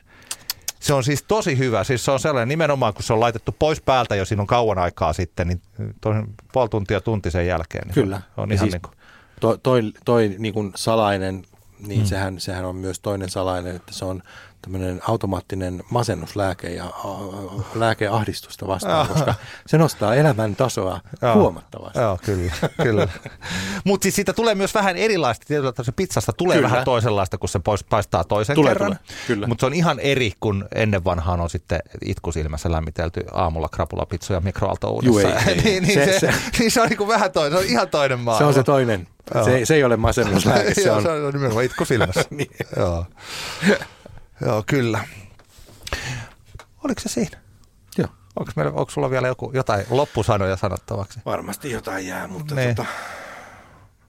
Se on siis tosi hyvä. Siis se on sellainen nimenomaan, kun se on laitettu pois päältä jo siinä on kauan aikaa sitten, niin puoli tuntia tunti sen jälkeen. Niin Kyllä. On ja ihan siis niin kuin toi, toi, toi niin kuin salainen, niin hmm. sehän, sehän on myös toinen salainen, että se on tämmöinen automaattinen masennuslääke ja lääkeahdistusta vastaan, koska se nostaa elämän tasoa huomattavasti. Joo, kyllä, kyllä. Mutta siis siitä tulee myös vähän erilaista. Tietysti pizzasta tulee kyllä. vähän toisenlaista, kun se paistaa toisen tulee, kerran. Mutta se on ihan eri, kun ennen vanhaan on sitten itkusilmässä lämmitelty aamulla krapulapizzoja mikroaaltouunissa. niin, niin se, se, se. Niin se on niin vähän toinen, se on ihan toinen maailma. Se on se toinen. Se, se ei ole masennuslääke. Se on, on nimenomaan itkusilmässä. niin. Joo. Joo, kyllä. Oliko se siinä? Joo. Onko meillä, onko sulla vielä joku, jotain loppusanoja sanottavaksi? Varmasti jotain jää, mutta ne. tota...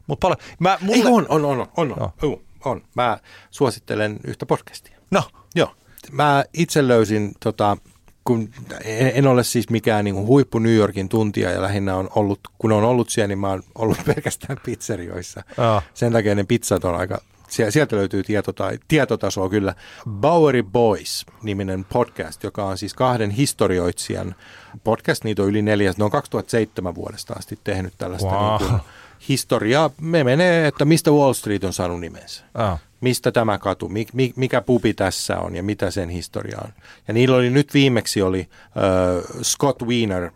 Mut paljon... Mä, mulle... Ei, on, on, on, on, no. on, on. Mä suosittelen yhtä podcastia. No. Joo. Mä itse löysin, tota, kun en ole siis mikään niin kuin huippu New Yorkin tuntija ja lähinnä on ollut, kun on ollut siellä, niin mä oon ollut pelkästään pizzerioissa. Oh. Sen takia ne pizzat on aika... Sieltä löytyy tietota- tietotasoa kyllä. Bowery Boys-niminen podcast, joka on siis kahden historioitsijan podcast. Niitä on yli neljäs. Ne on kaksituhattaseitsemän vuodesta asti tehnyt tällaista wow. niin kuin historiaa. Me menee, että mistä Wall Street on saanut nimensä. Oh. Mistä tämä katu, mikä pubi tässä on ja mitä sen historia on. Ja niillä oli nyt viimeksi oli äh, Scott Wiener,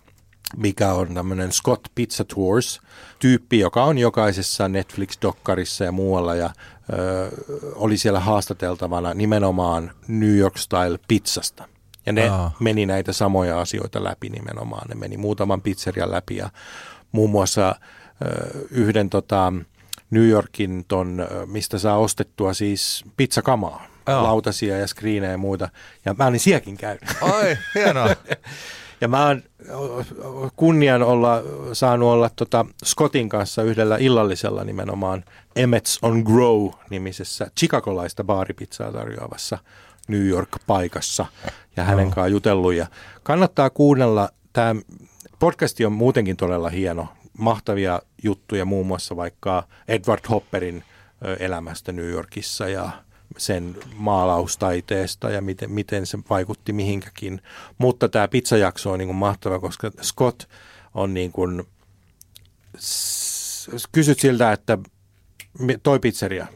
mikä on tämmöinen Scott Pizza Tours-tyyppi, joka on jokaisessa Netflix-dokkarissa ja muualla ja ö, oli siellä haastateltavana nimenomaan New York Style pizzasta. Ja ne Aa. meni näitä samoja asioita läpi nimenomaan. Ne meni muutaman pizzerian läpi ja muun muassa ö, yhden tota, New Yorkin, ton, mistä saa ostettua siis pizzakamaa, Aa. lautasia ja screenejä ja muuta. Ja mä olin sielläkin käynyt. Ai, hienoa. Ja mä oon kunnian olla, saanut olla tota Scottin kanssa yhdellä illallisella nimenomaan Emmett's on Grow-nimisessä chicagolaista baaripizzaa tarjoavassa New York-paikassa ja hänen kanssaan jutellut. Ja kannattaa kuunnella. Tämä podcasti on muutenkin todella hieno. Mahtavia juttuja muun muassa vaikka Edward Hopperin elämästä New Yorkissa ja sen maalaustaiteesta ja miten, miten se vaikutti mihinkäkin. Mutta tämä pizzajakso on niin kuin mahtava, koska Scott on niin kuin, kysyt siltä, että toi pizzeria,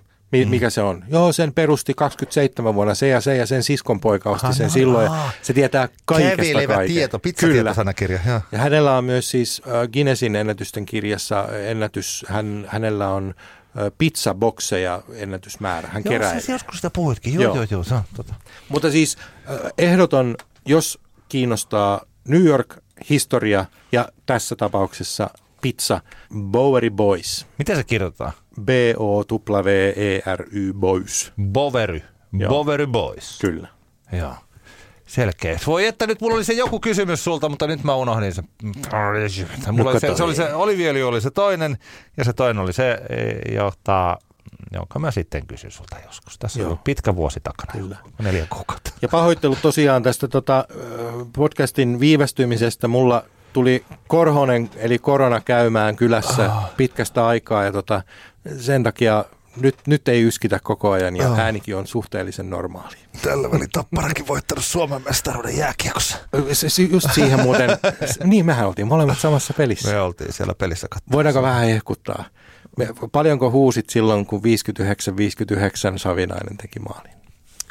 mikä mm. se on? Joo, sen perusti kaksikymmentäseitsemän vuonna se ja se ja sen siskon poika osti sen silloin. Ja se tietää kaikesta kaiken. Kevilevä tieto, pizzatietosanakirja. Ja. ja hänellä on myös siis Guinnessin ennätysten kirjassa ennätys, hän, hänellä on pizzabokseja ennätysmäärä. Hän joo, kerää. Siis joskus sitä puhuitkin. Joo, joo, joo. joo se on, tota. Mutta siis ehdoton, jos kiinnostaa New York-historia ja tässä tapauksessa pizza, Bowery Boys. Miten se kirjoitetaan? B-O-W-E-R-Y Boys. Bowery. Joo. Bowery Boys. Kyllä. Joo. Selkeä. Voi että nyt mulla oli se joku kysymys sulta, mutta nyt mä unohdin sen. Mulla oli se, se oli se oliviöljy oli se toinen ja se toinen oli se, johtaa, jonka mä sitten kysyn sulta joskus. Tässä on pitkä vuosi takana. Kyllä. Neljä kuukautta. Ja pahoittelut tosiaan tästä tota, podcastin viivästymisestä. Mulla tuli Korhonen eli korona käymään kylässä oh. pitkästä aikaa ja tota, sen takia... Nyt, nyt ei yskitä koko ajan ja oh. äänikin on suhteellisen normaali. Tällä välin Tapparakin voittanut Suomen mestaruuden jääkiekossa. Just siihen muuten. Niin, mehän oltiin molemmat samassa pelissä. Me oltiin siellä pelissä katsomaan. Voidaanko vähän hehkuttaa? Me, paljonko huusit silloin, kun viisikymmentäyhdeksän viisikymmentäyhdeksän Savinainen teki maalin?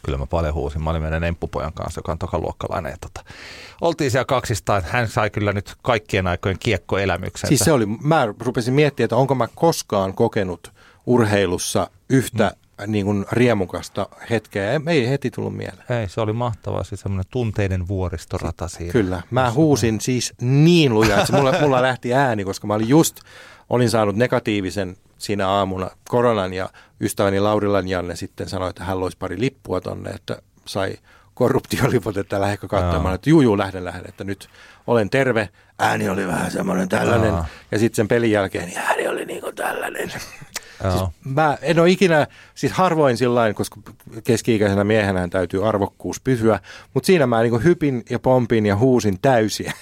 Kyllä mä paljon huusin. Mä olin meidän emppupojan kanssa, joka on tokaluokkalainen. Ja tota, oltiin siellä kaksistaan. Hän sai kyllä nyt kaikkien aikojen kiekkoelämyksensä. Siis se oli, mä rupesin miettimään, että onko mä koskaan kokenut urheilussa yhtä mm. niin kuin riemukasta hetkeä. Ei heti tullut mieleen. Ei, se oli mahtavaa. Siis semmoinen tunteiden vuoristorata siinä. Kyllä. Mä huusin siis niin lujaa, että mulla, mulla lähti ääni, koska mä olin just, olin saanut negatiivisen siinä aamuna koronan ja ystäväni Laurilan Janne sitten sanoi, että hän loisi pari lippua tonne, että sai korruptiolipot, että lähdekö katsomaan, että juu, juu, lähden, lähden, että nyt olen terve. Ääni oli vähän semmoinen tällainen. Jaa. Ja sitten sen pelin jälkeen ääni oli niin kuin tällainen. Siis mä en ole ikinä, siis harvoin sillain, koska keski-ikäisenä miehenä täytyy arvokkuus pysyä, mutta siinä mä niin kuin hypin ja pompin ja huusin täysiä.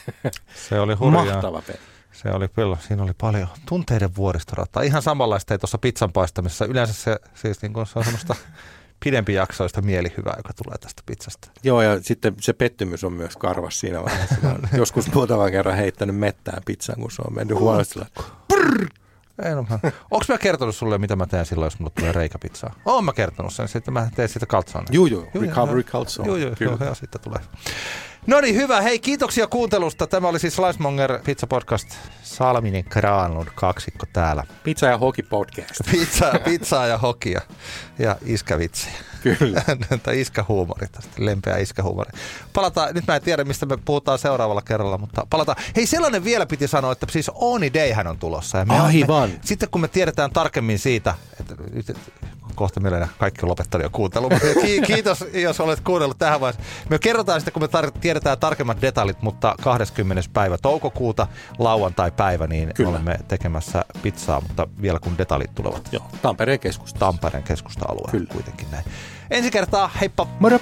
Se oli hurjaa. Mahtava peli. Se oli kyllä, siinä oli paljon tunteiden vuoristorataa. Ihan samanlaista ei tuossa pizzan paistamisessa. Yleensä se, siis niin kuin se on semmoista pidempijaksoista mielihyvää, joka tulee tästä pizzasta. Joo, ja sitten se pettymys on myös karvas siinä vaiheessa. Joskus muutaman kerran heittänyt mettään pizzan, kun se on mennyt huonosti. Onko mä kertonut sulle, mitä mä teen silloin, jos mulle tulee reikäpizzaa? Oon mä kertonut sen, sitten mä teen siitä kaltsoon. Joo, joo, recovery kaltsoon. Joo, joo, joo, joo, siitä tulee. No niin, hyvä. Hei, kiitoksia kuuntelusta. Tämä oli siis Slicemonger Pizza Podcast. Salminen Granlund kaksikko täällä. Pizza ja hoki podcast. Pizza, pizzaa ja hokia ja iskävitsejä. Kyllä. Tai iskähuumori tästä, lempeä iskähuumori. Palataan, nyt mä en tiedä mistä me puhutaan seuraavalla kerralla, mutta palataan. Hei, sellainen vielä piti sanoa, että siis Ooni Dayhän on tulossa. Ja me Aivan. Me, sitten kun me tiedetään tarkemmin siitä, että kohta mielellä kaikki on lopettanut jo kuuntelun. Kiitos, jos olet kuunnellut tähän vaiheessa. Me kerrotaan sitten, kun me tar- tiedetään tarkemmat detaljit, mutta kahdeskymmenes päivä toukokuuta, lauantai-päivä, niin Kyllä. olemme tekemässä pizzaa, mutta vielä kun detaljit tulevat. Joo, Tampereen keskusta. Tampereen keskusta-alueella kuitenkin näin. Ensi kertaa, heippa! Moro!